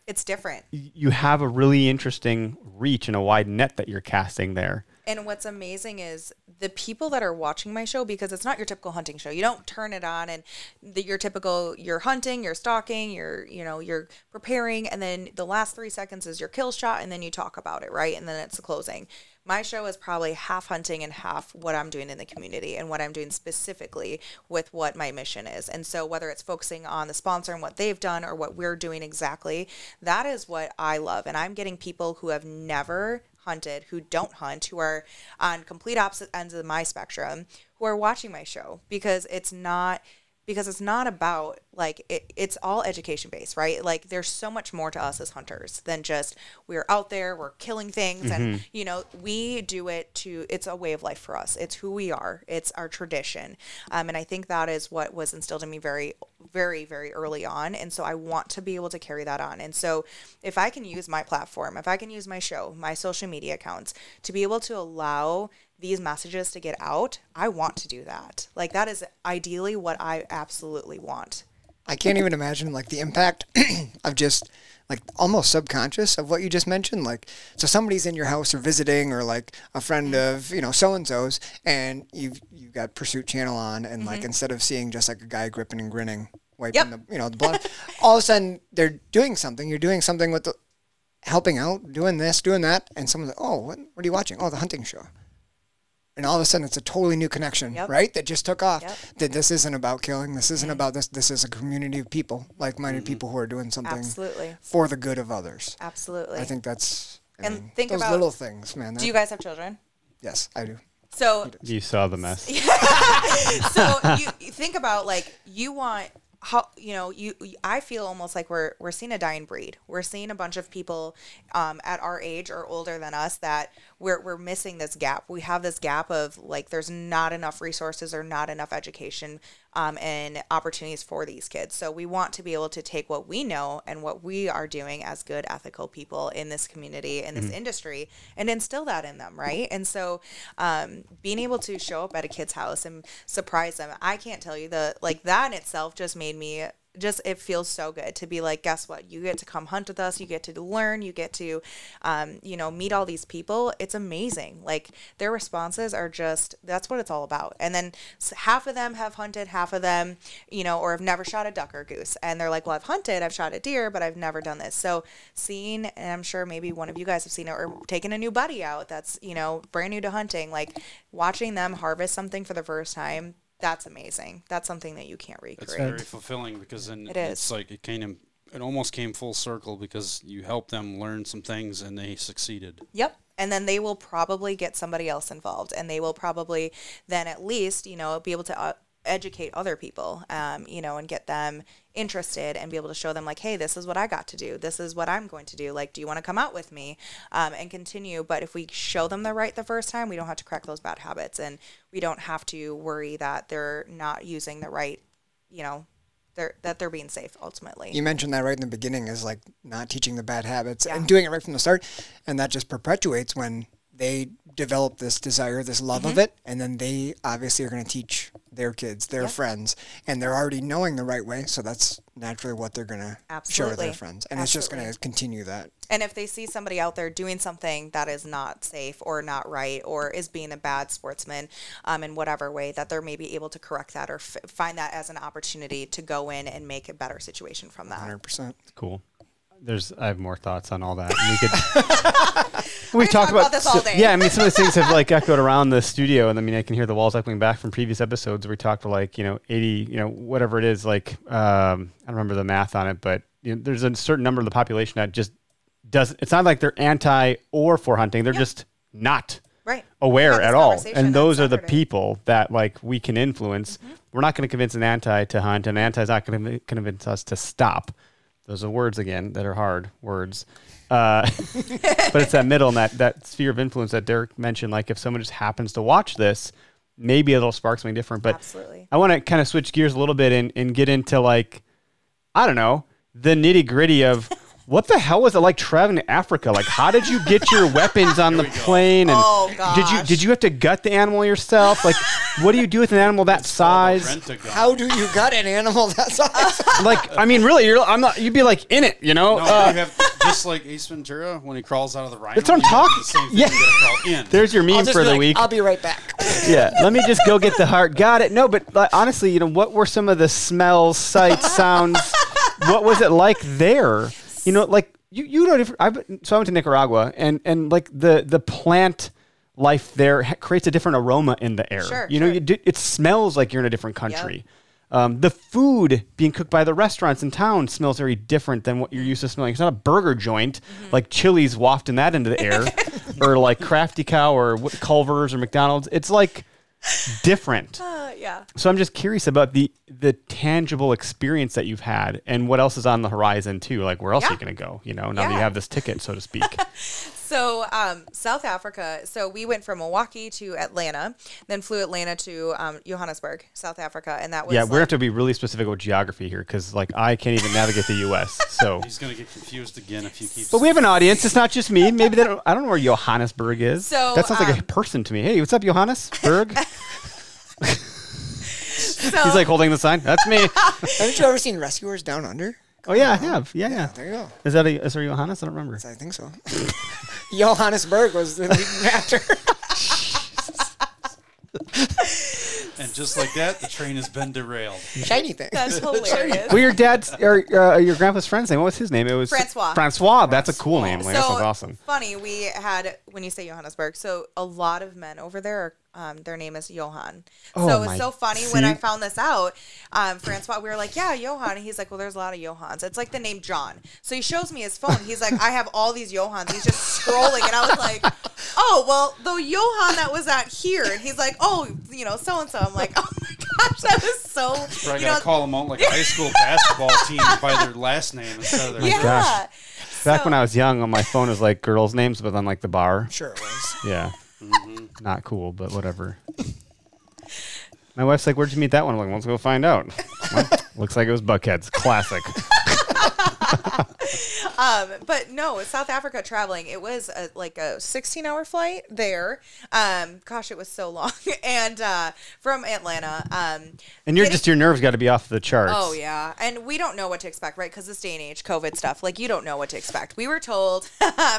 It's different. You have a really interesting reach and a wide net that you're casting there. And what's amazing is the people that are watching my show, because it's not your typical hunting show. You don't turn it on and the, your typical, you're hunting, you're stalking, you're, you know, you're preparing. And then the last three seconds is your kill shot. And then you talk about it, right? And then it's the closing. My show is probably half hunting and half what I'm doing in the community and what I'm doing specifically with what my mission is. And so whether it's focusing on the sponsor and what they've done or what we're doing exactly, that is what I love. And I'm getting people who have never hunted, who don't hunt, who are on complete opposite ends of my spectrum, who are watching my show because it's not because it's not about like it, it's all education based, right? Like there's so much more to us as hunters than just we're out there, we're killing things, mm-hmm. and you know we do it to it's a way of life for us. It's who we are. It's our tradition, um, and I think that is what was instilled in me very, very, very early on. And so I want to be able to carry that on. And so if I can use my platform, if I can use my show, my social media accounts to be able to allow these messages to get out, I want to do that. Like that is ideally what I absolutely want. I can't even imagine like the impact of just like almost subconscious of what you just mentioned. Like, so somebody's in your house or visiting or like a friend mm-hmm. of, you know, so-and-so's and you've, you've got Pursuit Channel on and mm-hmm. like, instead of seeing just like a guy gripping and grinning, wiping yep. the, you know, the blood, all of a sudden they're doing something. You're doing something with the helping out, doing this, doing that. And someone's like, oh, what, what are you watching? Oh, the hunting show. And all of a sudden, it's a totally new connection, yep. right? That just took off. Yep. That this isn't about killing. This isn't mm-hmm. about this. This is a community of people, like-minded mm-hmm. people who are doing something Absolutely. For the good of others. Absolutely. I think that's, I and mean, think those about, little things, man. Do you guys have children? Yes, I do. So you saw the mess. So you, you think about, like, you want... How, you know, you, I feel almost like we're, we're seeing a dying breed. We're seeing a bunch of people um, at our age or older than us that we're, we're missing this gap. We have this gap of like, there's not enough resources or not enough education um, and opportunities for these kids. So we want to be able to take what we know and what we are doing as good, ethical people in this community, in this mm-hmm. industry, and instill that in them. Right. And so um, being able to show up at a kid's house and surprise them, I can't tell you the, like that in itself just made me just it feels so good to be like, guess what, you get to come hunt with us, you get to learn, you get to um you know meet all these people. It's amazing. Like their responses are just, that's what it's all about. And then half of them have hunted, half of them you know or have never shot a duck or goose, and they're like, well, I've hunted, I've shot a deer, but I've never done this. So seeing, and I'm sure maybe one of you guys have seen it, or taking a new buddy out that's you know brand new to hunting, like watching them harvest something for the first time, that's amazing. That's something that you can't recreate. It's very fulfilling because then it it's is. like it kind of it almost came full circle because you helped them learn some things and they succeeded. Yep. And then they will probably get somebody else involved, and they will probably then at least, you know, be able to uh, educate other people, um, you know, and get them interested and be able to show them like, hey, this is what I got to do. This is what I'm going to do. Like, do you want to come out with me um, and continue? But if we show them the right the first time, we don't have to crack those bad habits, and we don't have to worry that they're not using the right, you know, they're, that they're being safe ultimately. You mentioned that right in the beginning is like not teaching the bad habits yeah. and doing it right from the start. And that just perpetuates when they develop this desire, this love mm-hmm. of it, and then they obviously are going to teach their kids, their yep. friends, and they're already knowing the right way, so that's naturally what they're going to share with their friends. And Absolutely. It's just going to continue that. And if they see somebody out there doing something that is not safe or not right or is being a bad sportsman um, in whatever way, that they're maybe able to correct that or f- find that as an opportunity to go in and make a better situation from that. one hundred percent. Cool. There's, I have more thoughts on all that. We could, we've talked talk about, about this all day. Yeah, I mean, some of these things have like echoed around the studio, and I mean, I can hear the walls echoing back from previous episodes where we talked to like, you know, eighty, you know, whatever it is. Like, um, I don't remember the math on it, but you know, there's a certain number of the population that just doesn't. It's not like they're anti or for hunting; they're yep. just not right. aware at all. And those are the people that like we can influence. Mm-hmm. We're not going to convince an anti to hunt, and an anti is not going to convince us to stop. Those are words again that are hard words. Uh, but it's that middle and that, that sphere of influence that Derek mentioned. Like if someone just happens to watch this, maybe it'll spark something different. But Absolutely. I want to kind of switch gears a little bit and, and get into like, I don't know, the nitty gritty of What the hell was it like traveling to Africa? Like, how did you get your weapons on the plane? And oh, gosh. Did you, did you have to gut the animal yourself? Like, what do you do with an animal that it's size? How do you gut an animal that size? Like, I mean, really, you're, I'm not, you'd be, like, in it, you know? No, uh, you have, just like Ace Ventura, when he crawls out of the rhino. That's what I'm talking about. The yeah. You there's your meme for the like, week. I'll be right back. Yeah, let me just go get the heart. Got it. No, but like, honestly, you know, what were some of the smells, sights, sounds? What was it like there? You know, like you, you know, I so I went to Nicaragua, and, and like the, the plant life there creates a different aroma in the air. Sure, you know, sure. you do, it smells like you're in a different country. Yep. Um, the food being cooked by the restaurants in town smells very different than what you're used to smelling. It's not a burger joint mm-hmm. like Chili's wafting that into the air, or like Crafty Cow or Culver's or McDonald's. It's like different. Uh, yeah. So I'm just curious about the the tangible experience that you've had, and what else is on the horizon too. Like, where else yeah. are you going to go? You know, now yeah. that you have this ticket, so to speak. So um, South Africa. So we went from Milwaukee to Atlanta, then flew Atlanta to um, Johannesburg, South Africa, and that was yeah. We're like, have to be really specific with geography here, because like I can't even navigate the U S So he's going to get confused again if you keep. But we have an audience. It's not just me. Maybe they don't. I don't know where Johannesburg is. So that sounds um, like a person to me. Hey, what's up, Johannesburg? So, he's like holding the sign. That's me. Haven't you ever seen Rescuers Down Under? Come oh yeah, on. I have. Yeah, yeah, yeah. There you go. Is that a is there Johannes? I don't remember. I think so. Johannesburg was the leading actor. And just like that, the train has been derailed. Shiny thing. That's hilarious. Well, your dad's or uh, your grandpa's friend's name. What was his name? It was Francois. Francois. That's Francois. A cool name. So that sounds awesome. Funny. We had when you say Johannesburg. So a lot of men over there are. Um, their name is Johan. Oh so it was so funny see? When I found this out. Um, Francois, we were like, yeah, Johan. And he's like, well, there's a lot of Johans. It's like the name John. So he shows me his phone. He's like, I have all these Johans. He's just scrolling. And I was like, oh, well, the Johan that was at here. And he's like, oh, you know, so-and-so. I'm like, oh, my gosh, that was so. That's right, you got to call them out like a high school basketball team by their last name instead of their yeah. name. Gosh. Back so, when I was young, on my phone was like girls' names, but then like the bar. Sure it was. Yeah. Mm-hmm. Not cool, but whatever. My wife's like, where'd you meet that one? I'm like, let's go find out. Well, looks like it was Buckhead's. Classic. um, but no, South Africa traveling. It was a, like a sixteen-hour flight there. Um, gosh, it was so long. And uh, from Atlanta. Um, and you're just your nerves got to be off the charts. Oh, yeah. And we don't know what to expect, right? Because this day and age, COVID stuff, like you don't know what to expect. We were told,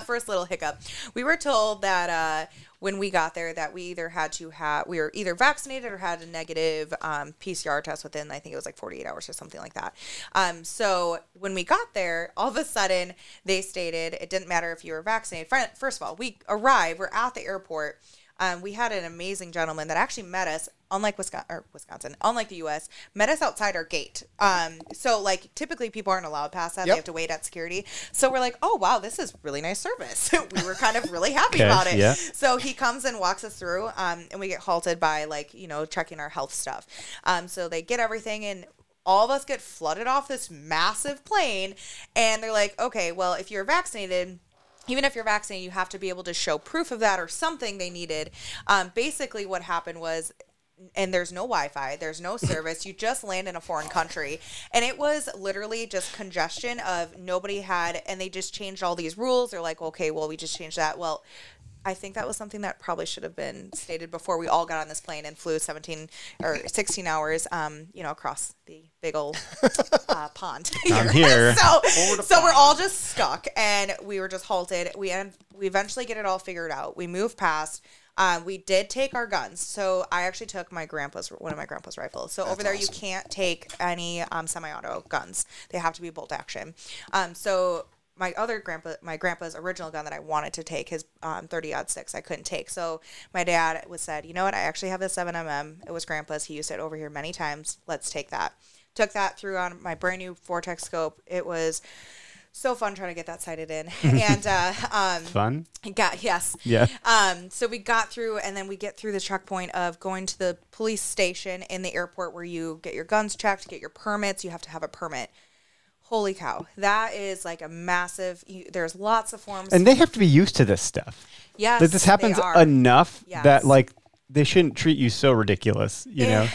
first little hiccup, we were told that... Uh, when we got there that we either had to have, we were either vaccinated or had a negative um, P C R test within, I think it was like forty-eight hours or something like that. Um, so when we got there, all of a sudden they stated it didn't matter if you were vaccinated. First of all, we arrived, we're at the airport. Um, we had an amazing gentleman that actually met us, unlike Wisconsin, or Wisconsin, unlike the U S, met us outside our gate. Um, so, like, typically people aren't allowed past that. Yep. They have to wait at security. So we're like, oh, wow, this is really nice service. We were kind of really happy about it. Yeah. So he comes and walks us through, um, and we get halted by, like, you know, checking our health stuff. Um, so they get everything and all of us get flooded off this massive plane. And they're like, okay, well, if you're vaccinated... Even if you're vaccinated, you have to be able to show proof of that or something they needed. Um, basically what happened was, and there's no Wi-Fi, there's no service. You just land in a foreign country. And it was literally just congestion of nobody had, and they just changed all these rules. They're like, okay, well, we just changed that. Well, I think that was something that probably should have been stated before we all got on this plane and flew seventeen or sixteen hours, um, you know, across the big old uh, pond. Here. I'm here. so so pond. We're all just stuck, and we were just halted. We en- we eventually get it all figured out. We move past. Uh, we did take our guns. So I actually took my grandpa's, one of my grandpa's rifles. So That's over there, awesome. You can't take any um, semi-auto guns. They have to be bolt action. Um, so... My other grandpa, my grandpa's original gun that I wanted to take, his um, thirty-aught six, I couldn't take. So my dad was said, you know what? I actually have the seven millimeter. It was grandpa's. He used it over here many times. Let's take that. Took that, threw on my brand new Vortex scope. It was so fun trying to get that sighted in. And uh, um, fun? Got, yes. Yeah. Um, so we got through, and then we get through the checkpoint of going to the police station in the airport where you get your guns checked, get your permits. You have to have a permit. Holy cow. That is like a massive, you, there's lots of forms. And they have to be used to this stuff. Yes, that this happens enough yes. that like they shouldn't treat you so ridiculous, you know?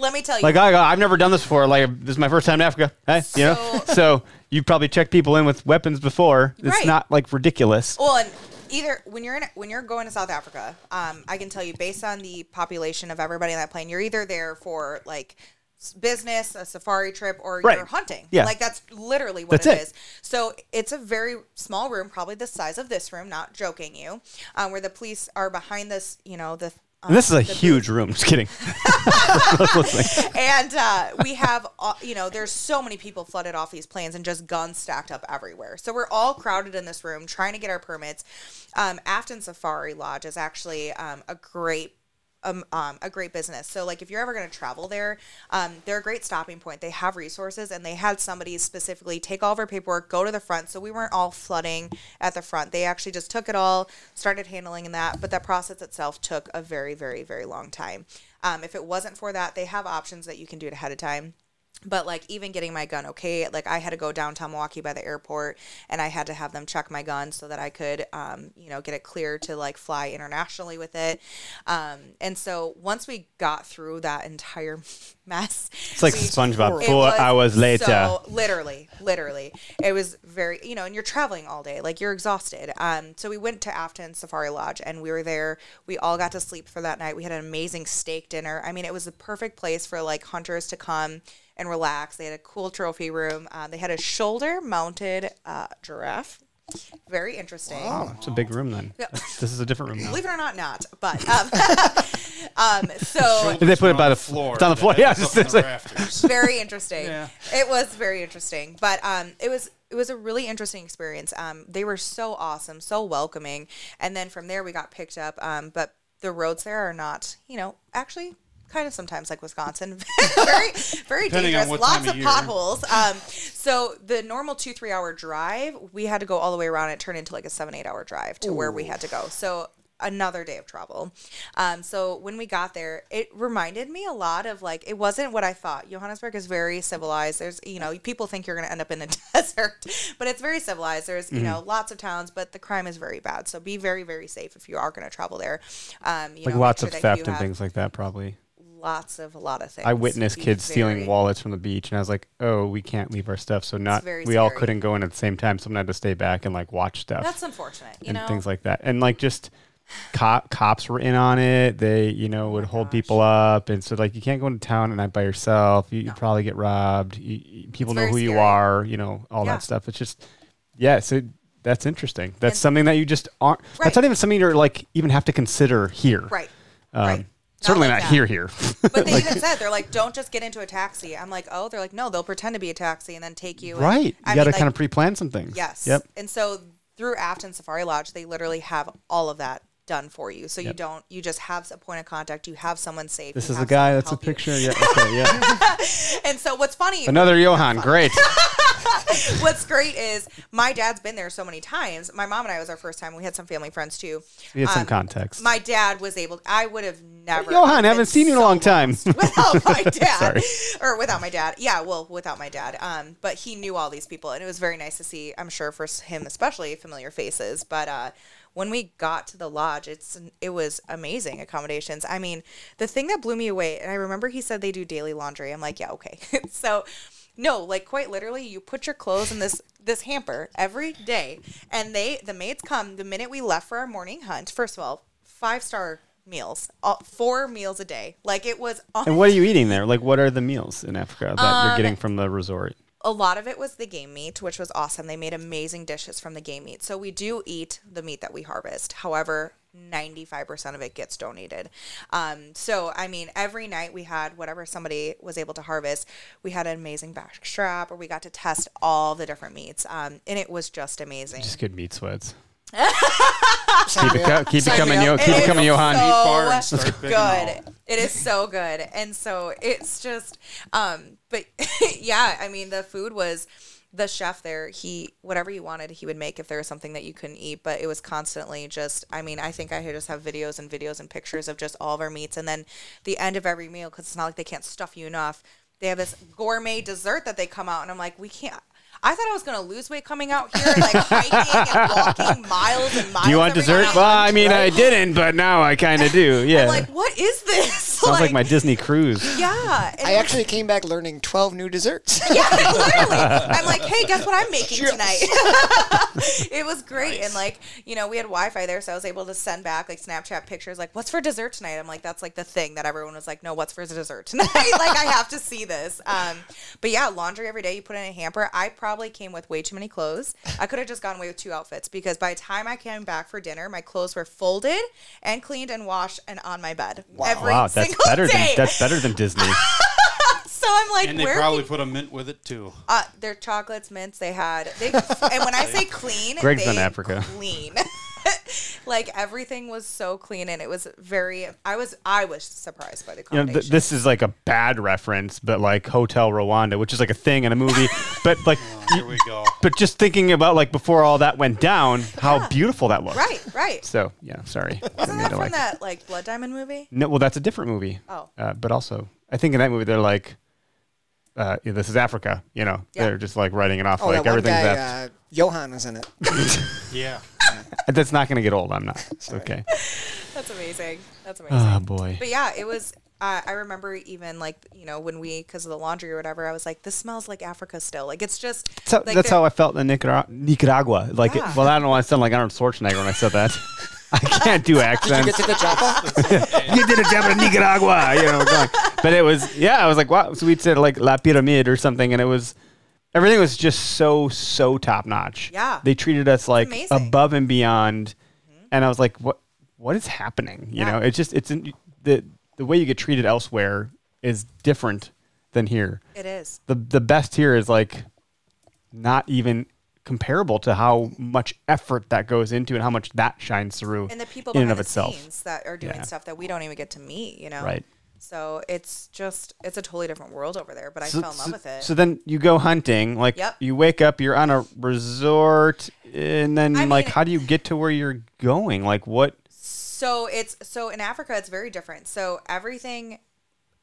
let me tell you. Like, I, I've never done this before. Like, this is my first time in Africa. Hey, so, you know? So you've probably checked people in with weapons before. It's right. not, like, ridiculous. Well, and either when you're in, when you're going to South Africa, um, I can tell you, based on the population of everybody on that plane, you're either there for, like, business, a safari trip, or right. you're hunting. Yeah. Like, that's literally what that's it, it is. So it's a very small room, probably the size of this room, not joking you, um, where the police are behind this, you know, the... Um, and this is a huge room. Just kidding. And uh, we have, uh, you know, there's so many people flooded off these planes and just guns stacked up everywhere. So we're all crowded in this room trying to get our permits. Um, Afton Safari Lodge is actually um, a great Um, um, a great business. So, like, if you're ever going to travel there, um, they're a great stopping point. They have resources, and they had somebody specifically take all of our paperwork, go to the front, so we weren't all flooding at the front. They actually just took it all, started handling that, but that process itself took a very, very, very long time. Um, if it wasn't for that, they have options that you can do it ahead of time. But, like, even getting my gun, okay, like, I had to go downtown Milwaukee by the airport, and I had to have them check my gun so that I could, um, you know, get it clear to, like, fly internationally with it. Um, and so once we got through that entire mess. It's like we, SpongeBob, it four was hours later. So, literally, literally. It was very, you know, and you're traveling all day. Like, you're exhausted. Um, so we went to Afton Safari Lodge, and we were there. We all got to sleep for that night. We had an amazing steak dinner. I mean, it was the perfect place for, like, hunters to come and relax. They had a cool trophy room. Um, they had a shoulder-mounted uh, giraffe. Very interesting. Wow, it's a big room then. Yep. This is a different room now. Believe it or not, not. But um, um, so they put it by the floor. It's on the floor. Yeah, just, it's like, very interesting. Yeah. It was very interesting, but um, it was. It was a really interesting experience. Um, they were so awesome, so welcoming, and then from there we got picked up. Um, but the roads there are not, you know, actually. Kind of sometimes like Wisconsin, very, very dangerous, lots of, of potholes. Um, so the normal two, three hour drive, we had to go all the way around. It turned into like a seven, eight hour drive to Ooh. Where we had to go. So another day of travel. Um, so when we got there, it reminded me a lot of like, it wasn't what I thought. Johannesburg is very civilized. There's, you know, people think you're going to end up in a desert, but it's very civilized. There's, mm-hmm. you know, lots of towns, but the crime is very bad. So be very, very safe if you are going to travel there. Um, you like know, lots sure of theft and things like that probably. Lots of a lot of things. I witnessed kids very, stealing wallets from the beach, and I was like, "Oh, we can't leave our stuff." So not we scary. all couldn't go in at the same time. Someone had to stay back and like watch stuff. That's unfortunate, you and know, things like that. And like just cop cops were in on it. They you know would oh hold gosh. people up, and so like you can't go into town at night by yourself. You no. you'd probably get robbed. You, you, people it's know who scary. you are. You know all yeah. that stuff. It's just yeah. So that's interesting. That's and, something that you just aren't. Right. That's not even something you're like even have to consider here. Right. Um, right. Not Certainly like not that. here, here. But they like, even said, they're like, don't just get into a taxi. I'm like, oh, they're like, no, they'll pretend to be a taxi and then take you. Right. And, you got to kind like, of pre-plan some things. Yes. Yep. And so through Afton Safari Lodge, they literally have all of that done for you. So yep. you don't, you just have a point of contact. You have someone safe. This is a guy. That's a picture. You. Yeah. Okay. Yeah. And so what's funny. Another Johan. Great. What's great is my dad's been there so many times. My mom and I was our first time. We had some family friends too. We had um, some context. My dad was able. I would have never. Well, Johan, I haven't seen you in so a long time. Without my dad, or without my dad. Yeah, well, without my dad. Um, but he knew all these people, and it was very nice to see. I'm sure for him especially, familiar faces. But uh, when we got to the lodge, it's it was amazing accommodations. I mean, the thing that blew me away, and I remember he said they do daily laundry. I'm like, yeah, okay. So. No, like quite literally, you put your clothes in this this hamper every day, and they the maids come the minute we left for our morning hunt. First of all, five star meals, all, four meals a day. Like it was. On- and what are you eating there? Like what are the meals in Africa that um, you're getting from the resort? A lot of it was the game meat, which was awesome. They made amazing dishes from the game meat. So we do eat the meat that we harvest. However, ninety-five percent of it gets donated. Um, so, I mean, every night we had whatever somebody was able to harvest. We had an amazing backstrap where we got to test all the different meats. Um, and it was just amazing. Just good meat sweats. keep it, co- keep it coming, yo- keep it, it coming, Johan. So bar and start good. It is so good. And so it's just, um, but yeah, I mean, the food was, the chef there, he, whatever you wanted, he would make if there was something that you couldn't eat, but it was constantly just, I mean, I think I just have videos and videos and pictures of just all of our meats. And then the end of every meal, because it's not like they can't stuff you enough. They have this gourmet dessert that they come out, and I'm like, we can't. I thought I was going to lose weight coming out here, like hiking and walking miles and miles. Do you want dessert? Well, I mean, I didn't, but now I kind of do. Yeah. I'm like, what is this? Sounds like, like my Disney cruise. Yeah. I actually came back learning twelve new desserts. Yeah, literally. I'm like, hey, guess what I'm making Cheers. tonight? It was great. Nice. And, like, you know, we had Wi-Fi there, so I was able to send back, like, Snapchat pictures, like, what's for dessert tonight? I'm like, that's, like, the thing that everyone was like, no, what's for dessert tonight? Like, I have to see this. Um, but, yeah, laundry every day. You put in a hamper. I probably came with way too many clothes. I could have just gotten away with two outfits because by the time I came back for dinner, my clothes were folded and cleaned and washed and on my bed. Wow, every wow that's single better day. Than that's better than Disney. So I'm like, and they where probably put a mint with it too. Uh, their chocolates, mints, they had. They, and when I say clean, Greg's they in Africa. Clean. Like everything was so clean, and it was very. I was I was surprised by the combination. You know, th- this is like a bad reference, but like Hotel Rwanda, which is like a thing in a movie. But like, oh, here we go. But just thinking about like before all that went down, how yeah. beautiful that was. Right, right. So yeah, sorry. Wasn't that from like that like Blood Diamond movie? No, well that's a different movie. Oh, uh, but also I think in that movie they're like. Uh, yeah, this is Africa, you know. Yeah. They're just like writing it off oh, like that everything's guy, uh, Johan was in it. Yeah. That's not going to get old. I'm not. It's okay. That's amazing. That's amazing. Oh, boy. But yeah, it was, uh, I remember even like, you know, when we, because of the laundry or whatever, I was like, this smells like Africa still. Like, it's just. So, like that's how I felt in Nicaragua. Nicaragua. Like, yeah. it, well, I don't know why I sound like Arnold Schwarzenegger when I said that. I can't do accents. Did you get to the Japa? You did a Japa in Nicaragua. You know, going. But it was, yeah, I was like, wow. So we'd say like La Pyramide or something, and it was, everything was just so, so top-notch. Yeah. They treated us like amazing. Above and beyond, mm-hmm. and I was like, what what is happening? You yeah. know, it's just, it's in, the the way you get treated elsewhere is different than here. It is. The The best here is like not even comparable to how much effort that goes into and how much that shines through and the people in and of the itself scenes that are doing yeah. stuff that we don't even get to meet, you know? Right. So it's just, it's a totally different world over there, but I so, fell in love so, with it. So then you go hunting, like yep. you wake up, you're on a resort and then I like, mean, how do you get to where you're going? Like what? So it's, so in Africa, it's very different. So everything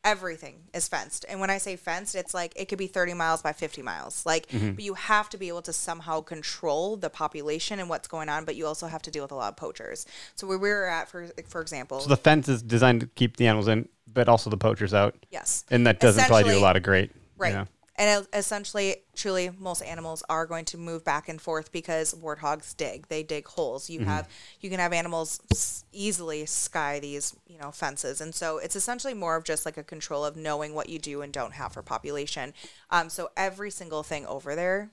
Everything is fenced. And when I say fenced, it's like it could be thirty miles by fifty miles. Like, mm-hmm. but you have to be able to somehow control the population and what's going on, but you also have to deal with a lot of poachers. So where we were at, for for example. So the fence is designed to keep the animals in, but also the poachers out. Yes. And that doesn't probably do a lot of great. Right. You know? And essentially, truly, most animals are going to move back and forth because warthogs dig. They dig holes. You mm-hmm. have, you can have animals easily sky these, you know, fences. And so it's essentially more of just like a control of knowing what you do and don't have for population. Um, so every single thing over there,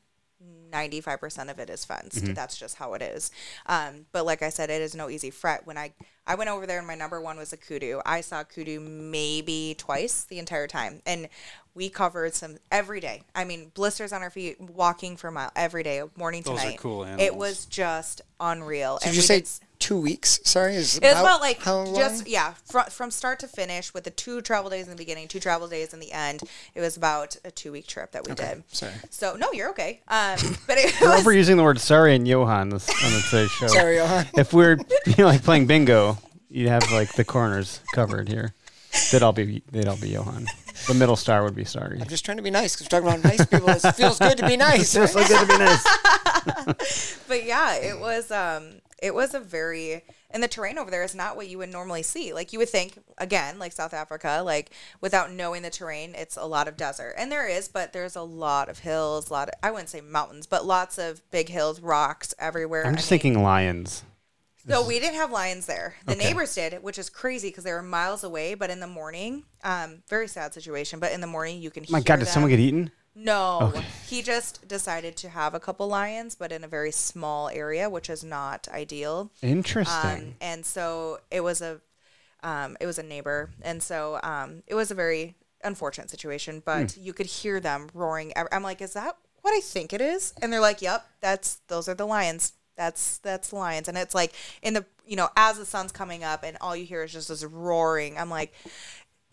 ninety-five percent of it is fenced. Mm-hmm. That's just how it is. Um, but like I said, it is no easy fret. When I, I went over there and my number one was a kudu. I saw kudu maybe twice the entire time. And we covered some every day. I mean, blisters on our feet, walking for a mile every day, morning to night. Those are cool animals. It was just unreal. So and did you we say did s- two weeks? Sorry? Is it was about, about like how long? Just, yeah, fr- from start to finish with the two travel days in the beginning, two travel days in the end. It was about a two-week trip that we okay. did. Sorry. So, no, you're okay. Um, but it We're was, overusing the word sorry and Johan this, on today's show. Sorry, Johan. If we're you know, like playing bingo, you'd have like the corners covered here. They'd all be, they'd all be Johan. The middle star would be sorry. I'm just trying to be nice because we're talking about nice people. It feels good to be nice. It feels so good to be nice. But yeah, it was um, it was a very and the terrain over there is not what you would normally see. Like you would think again, like South Africa, like without knowing the terrain, it's a lot of desert, and there is, but there's a lot of hills, a lot of I wouldn't say mountains, but lots of big hills, rocks everywhere. I'm just I mean, thinking lions. So we didn't have lions there. The okay. neighbors did, which is crazy because they were miles away. But in the morning, um, very sad situation. But in the morning, you can hear. My God, did them. Someone get eaten? No, okay. He just decided to have a couple lions, but in a very small area, which is not ideal. Interesting. Um, and so it was a, um, it was a neighbor, and so um, it was a very unfortunate situation. But hmm. you could hear them roaring. I'm like, is that what I think it is? And they're like, yep, that's those are the lions. That's that's lions. And it's like in the, you know, as the sun's coming up and all you hear is just this roaring. I'm like,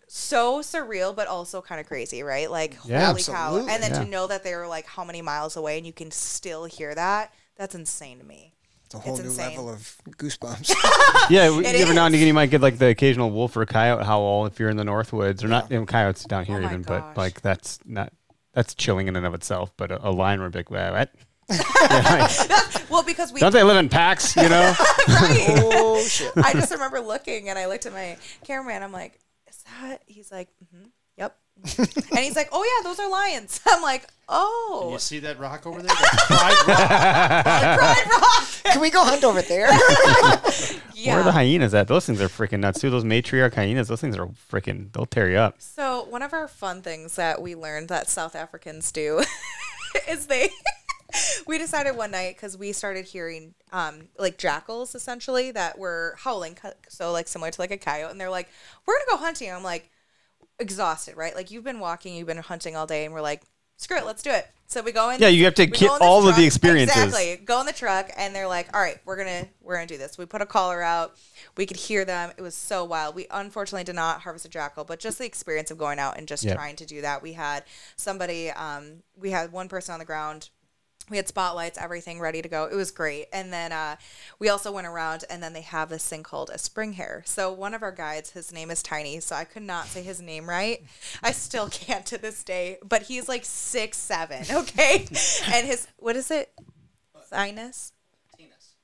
so surreal, but also kind of crazy, right? Like, yeah, holy absolutely. Cow. And then yeah. to know that they were like how many miles away and you can still hear that. That's insane to me. It's a whole it's new insane. Level of goosebumps. Yeah. It every is. Now and again, you might get like the occasional wolf or coyote howl if you're in the Northwoods or yeah. not you know, coyotes down here oh even, gosh. But like that's not, that's chilling in and of itself. But a, a lion would be like, wow, what? Yeah, like, well, because we don't they live in packs, you know? Right. Oh shit! I just remember looking, and I looked at my cameraman. I'm like, "Is that? He's like, mm-hmm, yep. And he's like, oh, yeah, those are lions. I'm like, oh. And you see that rock over there? That's Pride Rock. Pride Rock. Can we go hunt over there? Yeah. Where are the hyenas at? Those things are freaking nuts, too. Those matriarch hyenas, those things are freaking, they'll tear you up. So one of our fun things that we learned that South Africans do is they... We decided one night because we started hearing um, like jackals essentially that were howling. So like similar to like a coyote. And they're like, we're going to go hunting. And I'm like exhausted, right? Like you've been walking, you've been hunting all day. And we're like, screw it, let's do it. So we go in. Yeah, you have to get all truck. of the experiences. Exactly. Go in the truck. And they're like, all right, we're going to we're going to do this. We put a collar out. We could hear them. It was so wild. We unfortunately did not harvest a jackal, but just the experience of going out and just yep. trying to do that. We had somebody, um, we had one person on the ground. We had spotlights, everything ready to go. It was great. And then uh, we also went around, and then they have this thing called a spring hare. So one of our guides, his name is Tiny, so I could not say his name right. I still can't to this day, but he's like six seven, okay? And his, what is it? Sinus?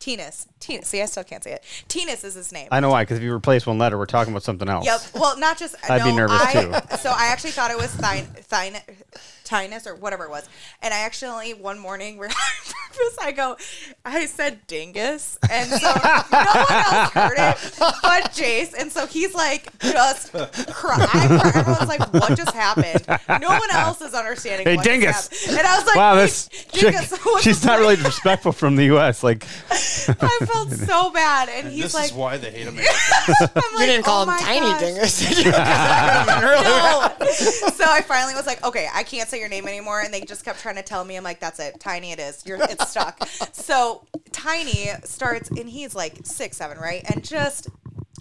Thinus. Thinus. See, I still can't say it. Thinus is his name. I know why, because if you replace one letter, we're talking about something else. Yep. Well, not just... I'd no, be nervous, I, too. So I actually thought it was Thinus thine, or whatever it was. And I actually, one morning, we're having breakfast, I go, I said dingus. And so no one else heard it but Jace. And so he's like, just crying. Everyone's like, what just happened? No one else is understanding hey, what dingus. just happened. And I was like, wow, this dingus. Chick, she's not really disrespectful from the U S Like... I felt so bad, and, and he's this like, "This is why they hate America." I'm like, you didn't call oh him tiny gosh. dingers. No. So I finally was like, "Okay, I can't say your name anymore," and they just kept trying to tell me. I'm like, "That's it, Tiny. It is. You're, it's stuck." So Tiny starts, and he's like six, seven, right, and just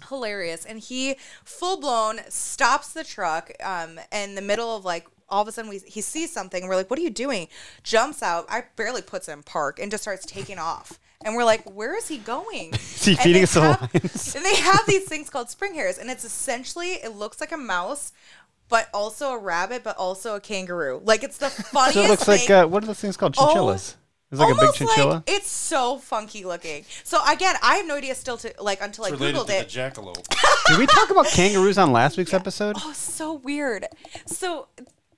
hilarious. And he full blown stops the truck, um, in the middle of like. All of a sudden, we he sees something. And we're like, what are you doing? Jumps out. I barely puts him in park and just starts taking off. And we're like, where is he going? Is he feeding us the lions? And they have these things called spring hares. And it's essentially, it looks like a mouse, but also a rabbit, but also a kangaroo. Like, it's the funniest thing. So it looks thing. like, uh, what are those things called? Chinchillas. Oh, it's like Almost a big chinchilla. Like, it's so funky looking. So again, I have no idea still to like until it's I googled to it. The jackalope. Did we talk about kangaroos on last week's yeah. episode? Oh, so weird. So.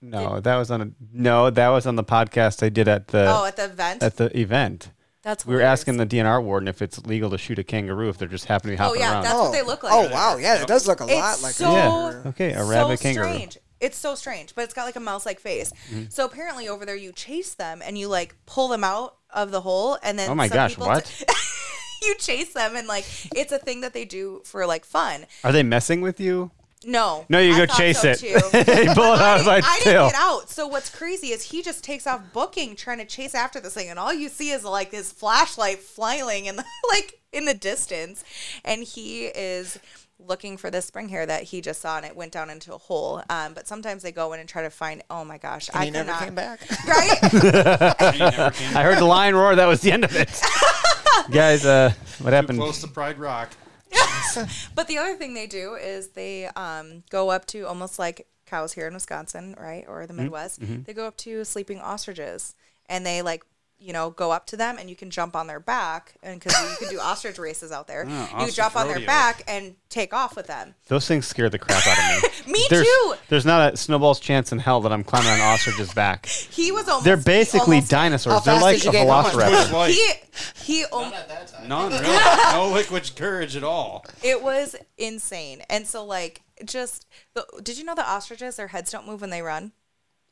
No, that was on a, no, that was on the podcast I did at the oh at the event at the event. That's we were asking the D N R warden if it's legal to shoot a kangaroo if they're just happening to be hopping around. Oh yeah, around. that's oh. what they look like. Oh wow, yeah, it does look a it's lot like so, a kangaroo. Okay, a rabbit so kangaroo. Strange. It's so strange, but it's got like a mouse-like face. Mm-hmm. So apparently over there you chase them and you like pull them out of the hole and then oh my some gosh, people what? T- you chase them and like it's a thing that they do for like fun. Are they messing with you? No. No, you I go chase so it. You pull it out of my tail. I didn't get out. So what's crazy is he just takes off booking trying to chase after this thing. And all you see is like his flashlight flying in the, like in the distance. And he is looking for this spring hare that he just saw, and it went down into a hole. Um, but sometimes they go in and try to find, oh my gosh. And I he cannot, never came back. Right? He never came back. I heard the lion roar. That was the end of it. Guys, uh, what Too happened? Close to Pride Rock. But the other thing they do is they um, go up to almost like cows here in Wisconsin, right, or the Midwest. Mm-hmm. They go up to sleeping ostriches, and they like, you know, go up to them, and you can jump on their back, and because you can do ostrich races out there, oh, you jump on rodeo. their back and take off with them. Those things scare the crap out of me. Me there's, too. There's not a snowball's chance in hell that I'm climbing on ostrich's back. He was almost. They're basically almost dinosaurs. They're like a velociraptor. He he. Om- not at that time. None, really. No liquid courage at all. It was insane, and so like just. The, did you know the ostriches? Their heads don't move when they run.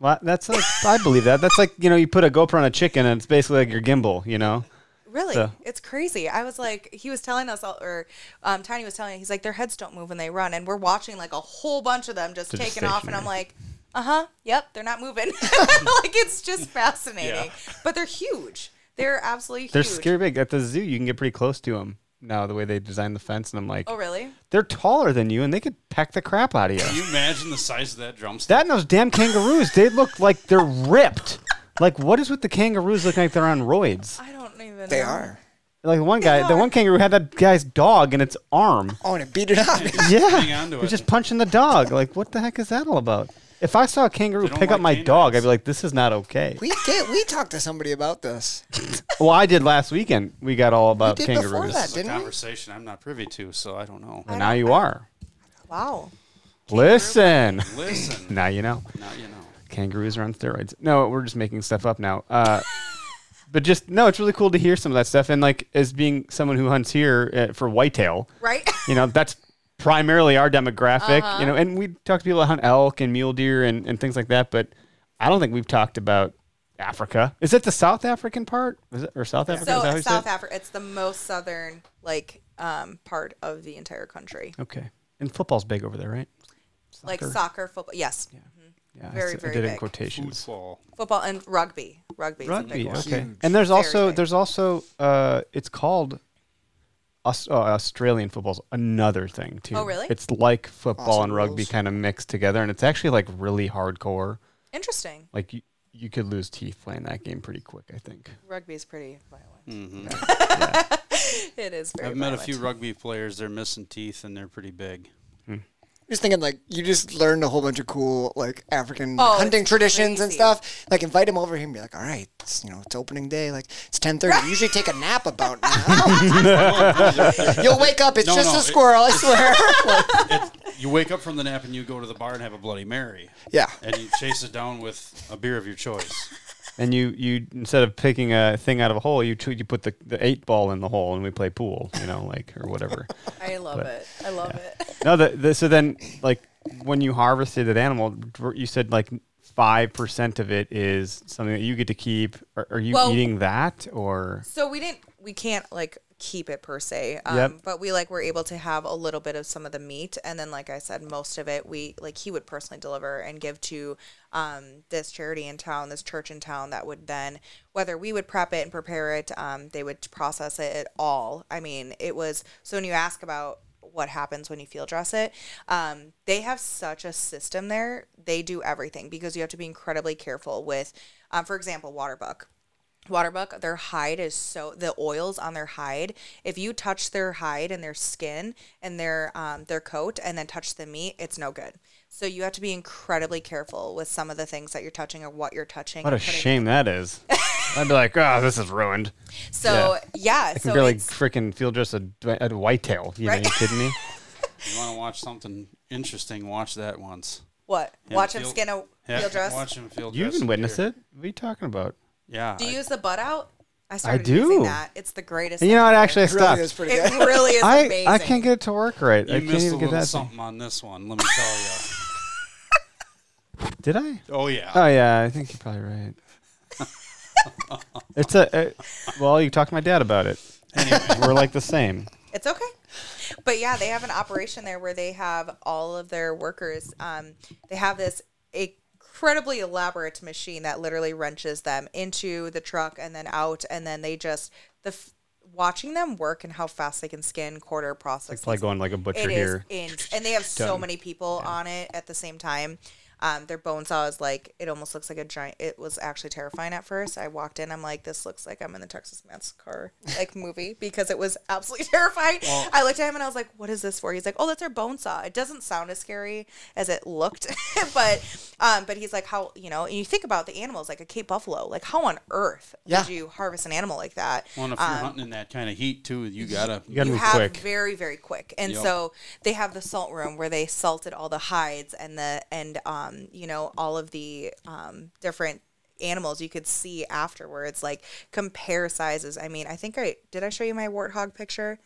Well, that's like, I believe that. That's like, you know, you put a GoPro on a chicken and it's basically like your gimbal, you know? Really? So. It's crazy. I was like, he was telling us, all, or um, Tiny was telling us, he's like, their heads don't move when they run. And we're watching like a whole bunch of them just they're taking just off. And I'm like, uh-huh, yep, they're not moving. Like, it's just fascinating. Yeah. But they're huge. They're absolutely huge. They're scary big. At the zoo, you can get pretty close to them. No, the way they designed the fence, and I'm like, oh, really? They're taller than you, and they could peck the crap out of you. Can you imagine the size of that drumstick? That and those damn kangaroos, they look like they're ripped. Like, what is with the kangaroos looking like they're on roids? I don't even know. They are. Like, one guy, the one kangaroo had that guy's dog in its arm. Oh, and it beat it up. Yeah. It was just punching the dog. Like, what the heck is that all about? If I saw a kangaroo pick like up my canines. dog, I'd be like, this is not okay. We did. We talked to somebody about this. Well, I did last weekend. We got all about did kangaroos. That, this is a conversation we? I'm not privy to, so I don't know. Well, I now don't, you I, are. Wow. Listen. Listen. Now you know. Now you know. Kangaroos are on steroids. No, we're just making stuff up now. Uh, but just, no, it's really cool to hear some of that stuff. And like, as being someone who hunts here uh, for whitetail, right? You know, that's primarily our demographic, uh-huh. you know, and we talk to people that hunt elk and mule deer and, and things like that. But I don't think we've talked about Africa. Is it the South African part? Is it, or South Africa? So Is South Africa, it's the most southern, like, um, part of the entire country. Okay. And football's big over there, right? Soccer. Like soccer, football. Yes. Yeah. Yeah, very, I, very I did big. In quotations. Football. Football and rugby. Rugby's rugby, a big okay. One. And there's very also, big. there's also, uh, it's called Aus- oh, Australian football's another thing too. Oh, really? It's like football awesome and rugby rules. Kind of mixed together, and it's actually like really hardcore. Interesting. Like you, you could lose teeth playing that game pretty quick, I think. Rugby is pretty violent. Mm-hmm. Yeah. Yeah. It is very I've violent. Met a few rugby players. They're missing teeth, and they're pretty big. Hmm. Just thinking, like, you just learned a whole bunch of cool, like, African oh, hunting traditions crazy. And stuff. Like, invite them over here and be like, all right, it's, you know, it's opening day. Like, it's ten thirty. You usually take a nap about now. You'll wake up. It's no, just no, a squirrel, it, I swear. Like, it, you wake up from the nap and you go to the bar and have a Bloody Mary. Yeah. And you chase it down with a beer of your choice. And you, you instead of picking a thing out of a hole, you t- you put the, the eight ball in the hole, and we play pool, you know, like, or whatever. I love but, it. I love yeah. it. No, the, the, so then, like, when you harvested that animal, you said, like, five percent of it is something that you get to keep. Are, are you well, eating that, or? So we didn't, we can't, like, keep it per se, um, yep. but we, like, were able to have a little bit of some of the meat. And then, like I said, most of it, we, like, he would personally deliver and give to Um, this charity in town, this church in town that would then, whether we would prep it and prepare it, um, they would process it at all. I mean, it was, so when you ask about what happens when you field dress it, um, they have such a system there. They do everything because you have to be incredibly careful with, um, for example, waterbuck. Waterbuck, their hide is so, the oils on their hide, if you touch their hide and their skin and their, um, their coat and then touch the meat, it's no good. So you have to be incredibly careful with some of the things that you're touching or what you're touching. What a shame in. That is. I'd be like, oh, this is ruined. So, yeah. yeah I can so barely freaking field dress a, a whitetail. You right? know, you kidding me? You want to watch something interesting, watch that once. What? Yeah, watch field, him skin a yeah, field dress? Watch him field dress. You can witness it. What are you talking about? Yeah. Do you I, use the butt out? I started I do. Using that. It's the greatest. And you know what? Actually, I stopped. It really is, it really is I, amazing. I can't get it to work right. You I missed can't a little something on this one, let me tell you. Did I? Oh, yeah. Oh, yeah. I think you're probably right. It's a, a... Well, you talked to my dad about it. Anyway. We're like the same. It's okay. But, yeah, they have an operation there where they have all of their workers. Um, they have this incredibly elaborate machine that literally wrenches them into the truck and then out. And then they just... the. F- watching them work and how fast they can skin, quarter, process. It's like going like a butcher it here. Is in, and they have so Done. Many people yeah. on it at the same time. Um, their bone saw is like, it almost looks like a giant. It was actually terrifying at first. I walked in. I'm like, this looks like I'm in the Texas Massacre like movie because it was absolutely terrifying. Well, I looked at him and I was like, what is this for? He's like, oh, that's our bone saw. It doesn't sound as scary as it looked. but um, but he's like, how, you know, and you think about the animals like a Cape Buffalo. Like how on earth yeah. would you harvest an animal like that? Well, and if um, you're hunting in that kind of heat too, you got to you gotta you move have quick. Very, very quick. And yep. so they have the salt room where they salted all the hides and the, and um, you know, all of the um, different animals you could see afterwards, like compare sizes. I mean, I think I did I show you my warthog picture?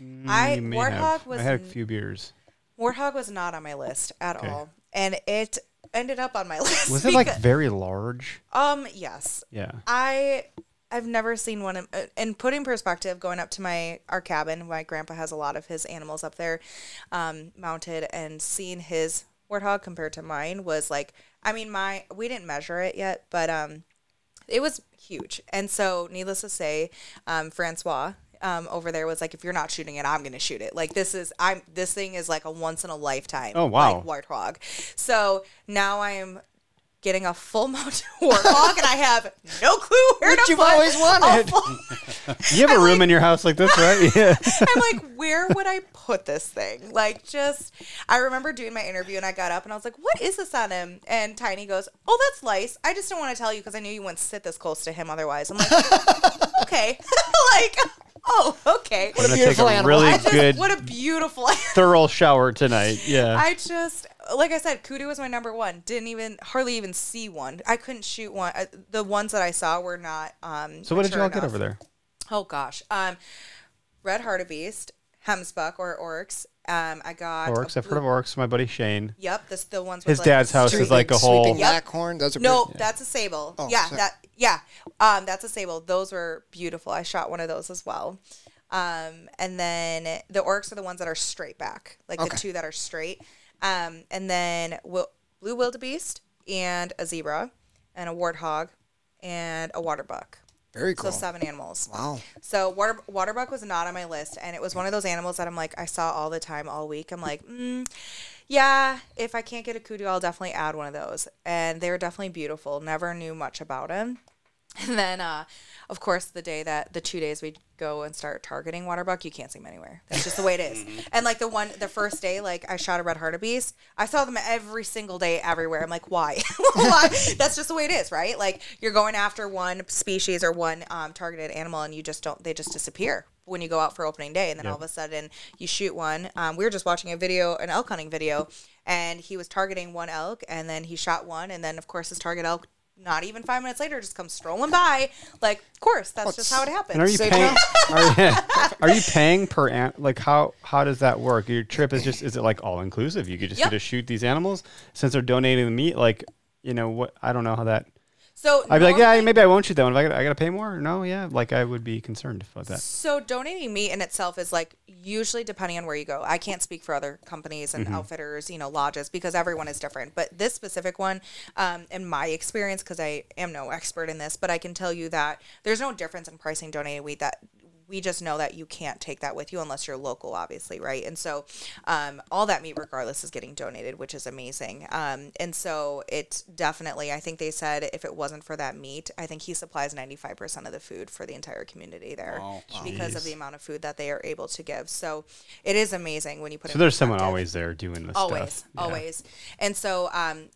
Mm, I warthog have. was I had a few beers. Warthog was not on my list at okay. all, and it ended up on my list. Was because, it like very large? Um, yes. Yeah. I I've never seen one. In, and put in perspective, going up to my our cabin, my grandpa has a lot of his animals up there, um, mounted, and seeing his warthog compared to mine was like, I mean, my, we didn't measure it yet, but um, it was huge. And so needless to say, um, Francois um, over there was like, if you're not shooting it, I'm going to shoot it. Like this is, I'm, this thing is like a once in a lifetime. Oh, wow. Like, warthog. So now I am getting a full mount warthog and I have no clue where Which to you've put always wanted. Full... You have a I'm room like... in your house like this, right? Yeah. I'm like, where would I put this thing? Like, just, I remember doing my interview and I got up and I was like, what is this on him? And Tiny goes, oh, that's lice. I just didn't want to tell you because I knew you wouldn't sit this close to him otherwise. I'm like, okay. Like, oh, okay. What a beautiful take a animal. Really just, good, what a beautiful thorough shower tonight. Yeah. I just, like I said, kudu was my number one. Didn't even hardly even see one. I couldn't shoot one. I, the ones that I saw were not. Um, so what did sure y'all enough. get over there? Oh gosh, um, red hartebeest, hemsbuck or oryx. Um, I got oryx. I've heard of oryx. My buddy Shane. Yep, this the ones. With His like dad's house is like a whole blackhorn. Yep. No, yeah. that's a sable. Oh, yeah, sorry. that yeah, um, that's a sable. Those were beautiful. I shot one of those as well. Um, and then the oryx are the ones that are straight back, like okay. the two that are straight. Um, and then will, blue wildebeest and a zebra and a warthog and a waterbuck. Very cool. So seven animals. Wow. So water waterbuck was not on my list, and it was one of those animals that I'm like, I saw all the time, all week. I'm like, mm, yeah, if I can't get a kudu, I'll definitely add one of those. And they were definitely beautiful. Never knew much about them. And then, uh, of course, the day that the two days we go and start targeting waterbuck, you can't see them anywhere. That's just the way it is. And like the one, the first day, like I shot a red hartebeest. I saw them every single day, everywhere. I'm like, why? Why? That's just the way it is, right? Like you're going after one species or one um, targeted animal, and you just don't. They just disappear when you go out for opening day, and then yep. all of a sudden you shoot one. Um, we were just watching a video, an elk hunting video, and he was targeting one elk, and then he shot one, and then of course his target elk. Not even five minutes later, just comes strolling by. Like, of course, that's well, just how it happens. And are you paying? are, you, are you paying per an, like how how does that work? Your trip is just is it like all inclusive? You could just yep. get to shoot these animals since they're donating the meat. Like, you know what? I don't know how that. So I'd be like, yeah, maybe I won't shoot that one. If I got I got to pay more. No, yeah, like I would be concerned about that. So donating meat in itself is like usually depending on where you go. I can't speak for other companies and mm-hmm. outfitters, you know, lodges, because everyone is different. But this specific one, um, in my experience, because I am no expert in this, but I can tell you that there's no difference in pricing donated meat. That we just know that you can't take that with you unless you're local, obviously, right? And so um, all that meat, regardless, is getting donated, which is amazing. Um, and so it's definitely, I think they said if it wasn't for that meat, I think he supplies ninety-five percent of the food for the entire community there oh, because of the amount of food that they are able to give. So it is amazing when you put it in perspective. So there's someone always there doing this always, stuff. Always, always. Yeah. And so... Um,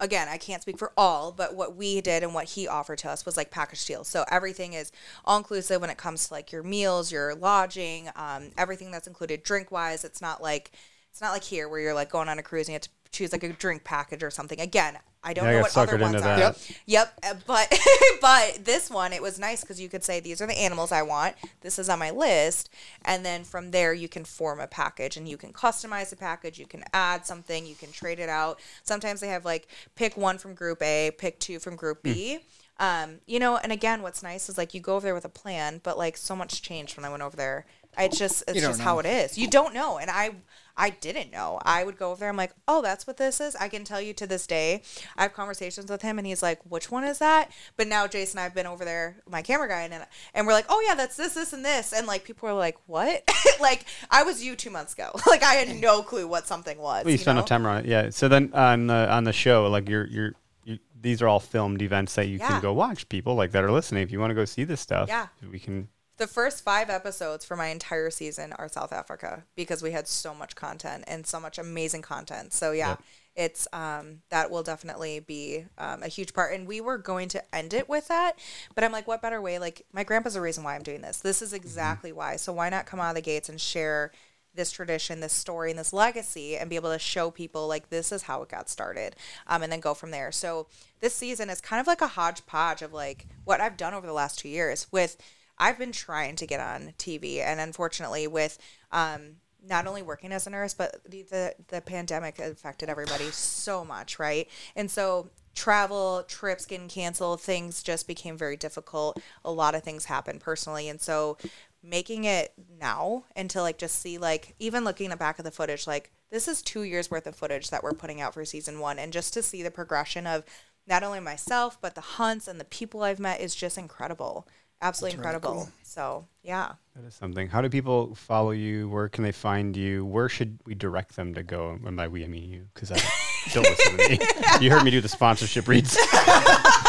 Again, I can't speak for all, but what we did and what he offered to us was like package deals. So everything is all inclusive when it comes to like your meals, your lodging, um, everything that's included drink wise. It's not like it's not like here where you're like going on a cruise and you have to choose like a drink package or something. Again, I don't yeah, know I what other ones are. Yep. yep. But but this one, it was nice because you could say these are the animals I want. This is on my list. And then from there, you can form a package and you can customize the package. You can add something. You can trade it out. Sometimes they have like pick one from group A, pick two from group B. Mm. Um, you know, and again, what's nice is like you go over there with a plan, but like so much changed when I went over there. I just, it's just know. how it is. You don't know. And I, I didn't know. I would go over there. I'm like, oh, that's what this is. I can tell you to this day. I have conversations with him and he's like, which one is that? But now Jason and I have been over there, my camera guy, and and we're like, oh yeah, that's this, this, and this. And like, people are like, what? Like I was you two months ago. Like I had no clue what something was. Well, you, you spent enough time on it. Yeah. So then on the, on the show, like you're, you're, you, these are all filmed events that you yeah. can go watch, people like that are listening. If you want to go see this stuff, yeah. we can. The first five episodes for my entire season are South Africa because we had so much content and so much amazing content. So yeah, yep. it's um, that will definitely be um, a huge part. And we were going to end it with that, but I'm like, what better way? Like my grandpa's the reason why I'm doing this. This is exactly mm-hmm. why. So why not come out of the gates and share this tradition, this story, and this legacy and be able to show people like this is how it got started um, and then go from there. So this season is kind of like a hodgepodge of like what I've done over the last two years with – I've been trying to get on T V, and unfortunately with um, not only working as a nurse, but the, the, the pandemic affected everybody so much, right? And so travel, trips getting canceled, things just became very difficult. A lot of things happened personally. And so making it now and to like just see like even looking at back of the footage, like this is two years worth of footage that we're putting out for season one, and just to see the progression of not only myself, but the hunts and the people I've met is just incredible. Absolutely incredible. Really cool. So, yeah. That is something. How do people follow you? Where can they find you? Where should we direct them to go? And by we, I mean you, because I don't listen to me. You heard me do the sponsorship reads.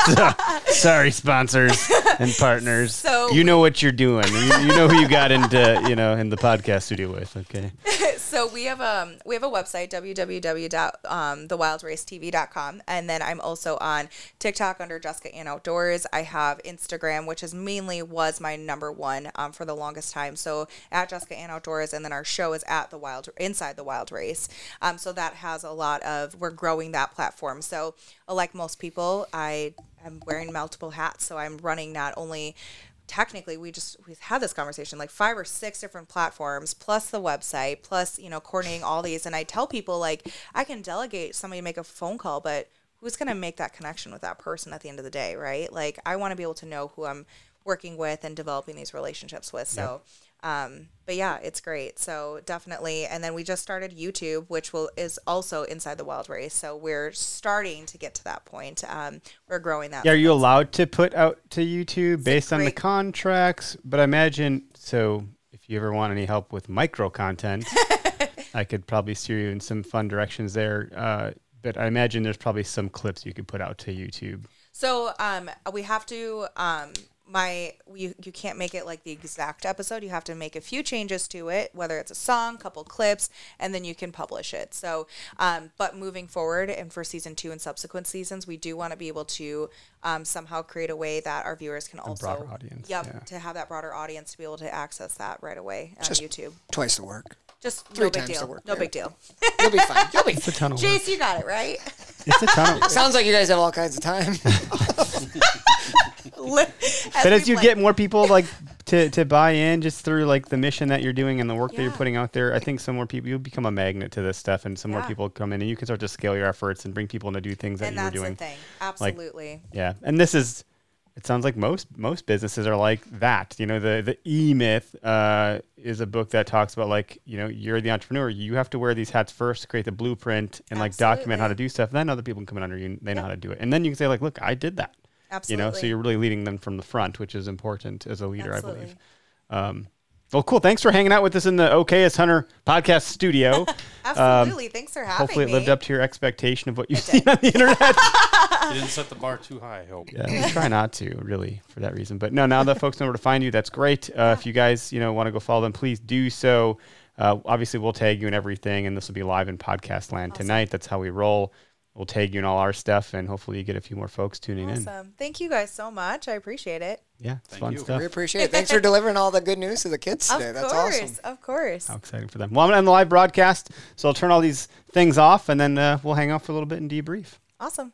So, sorry, sponsors. and partners. So you know what you're doing. You, you know who you got into, you know, in the podcast studio with. Okay. So we have um we have a website, w w w dot the wild race t v dot com, and then I'm also on TikTok under Jessica Ann Outdoors. I have Instagram, which is mainly was my number one um for the longest time. So at Jessica Ann Outdoors, and then our show is at the Wild Inside the Wild Race. Um, so that has a lot of we're growing that platform. So like most people, I am wearing multiple hats. So I'm running not only technically, we just we've had this conversation like five or six different platforms, plus the website, plus, you know, coordinating all these. And I tell people, like, I can delegate somebody to make a phone call, but who's going to make that connection with that person at the end of the day, right? Like, I want to be able to know who I'm working with and developing these relationships with. So yeah. Um, but yeah, it's great. So definitely. And then we just started YouTube, which will is also Inside the Wild Race. So we're starting to get to that point. Um, we're growing that. Yeah, are you allowed to put out to YouTube it's based on the contracts? But I imagine, so if you ever want any help with micro content, I could probably steer you in some fun directions there. Uh, but I imagine there's probably some clips you could put out to YouTube. So, um, we have to, um, My you, you can't make it like the exact episode. You have to make a few changes to it, whether it's a song, couple clips, and then you can publish it. So, um, but moving forward and for season two and subsequent seasons, we do want to be able to um, somehow create a way that our viewers can a also broader audience, yep, yeah. to have that broader audience to be able to access that right away on Just YouTube. Twice the work. Just Three no big times deal. Work, no yeah. big deal. You'll be fine. You'll be. It's a ton of work. Jace, you got it right. It's a ton of work. Sounds like you guys have all kinds of time. As but as you like, get more people like to, to buy in just through like the mission that you're doing and the work yeah. that you're putting out there, I think some more people, you'll become a magnet to this stuff, and some yeah. more people come in and you can start to scale your efforts and bring people in to do things that and you were doing. And that's the thing. Absolutely. Like, yeah. And this is, it sounds like most, most businesses are like that. You know, the, the E-Myth uh, is a book that talks about like, you know, you're the entrepreneur. You have to wear these hats first, create the blueprint and absolutely. Like document how to do stuff. And then other people can come in under you and they yeah. know how to do it. And then you can say like, look, I did that. Absolutely. You know, so you're really leading them from the front, which is important as a leader, absolutely. I believe. Um, well, cool. Thanks for hanging out with us in the Okayest Hunter podcast studio. Absolutely. Um, Thanks for having hopefully me. Hopefully it lived up to your expectation of what you've seen on the internet. You didn't set the bar too high, I hope. Yeah, we try not to, really, for that reason. But no, now that folks know where to find you, that's great. Uh, yeah. If you guys, you know, want to go follow them, please do so. Uh, obviously, we'll tag you in everything, and this will be live in podcast land awesome. Tonight. That's how we roll. We'll tag you in all our stuff, and hopefully you get a few more folks tuning awesome. In. Awesome. Thank you guys so much. I appreciate it. Yeah, it's Thank fun you. Stuff. We appreciate it. Thanks for delivering all the good news to the kids today. Of That's course, awesome. Of course. How exciting for them. Well, I'm going to end the live broadcast, so I'll turn all these things off, and then uh, we'll hang out for a little bit and debrief. Awesome.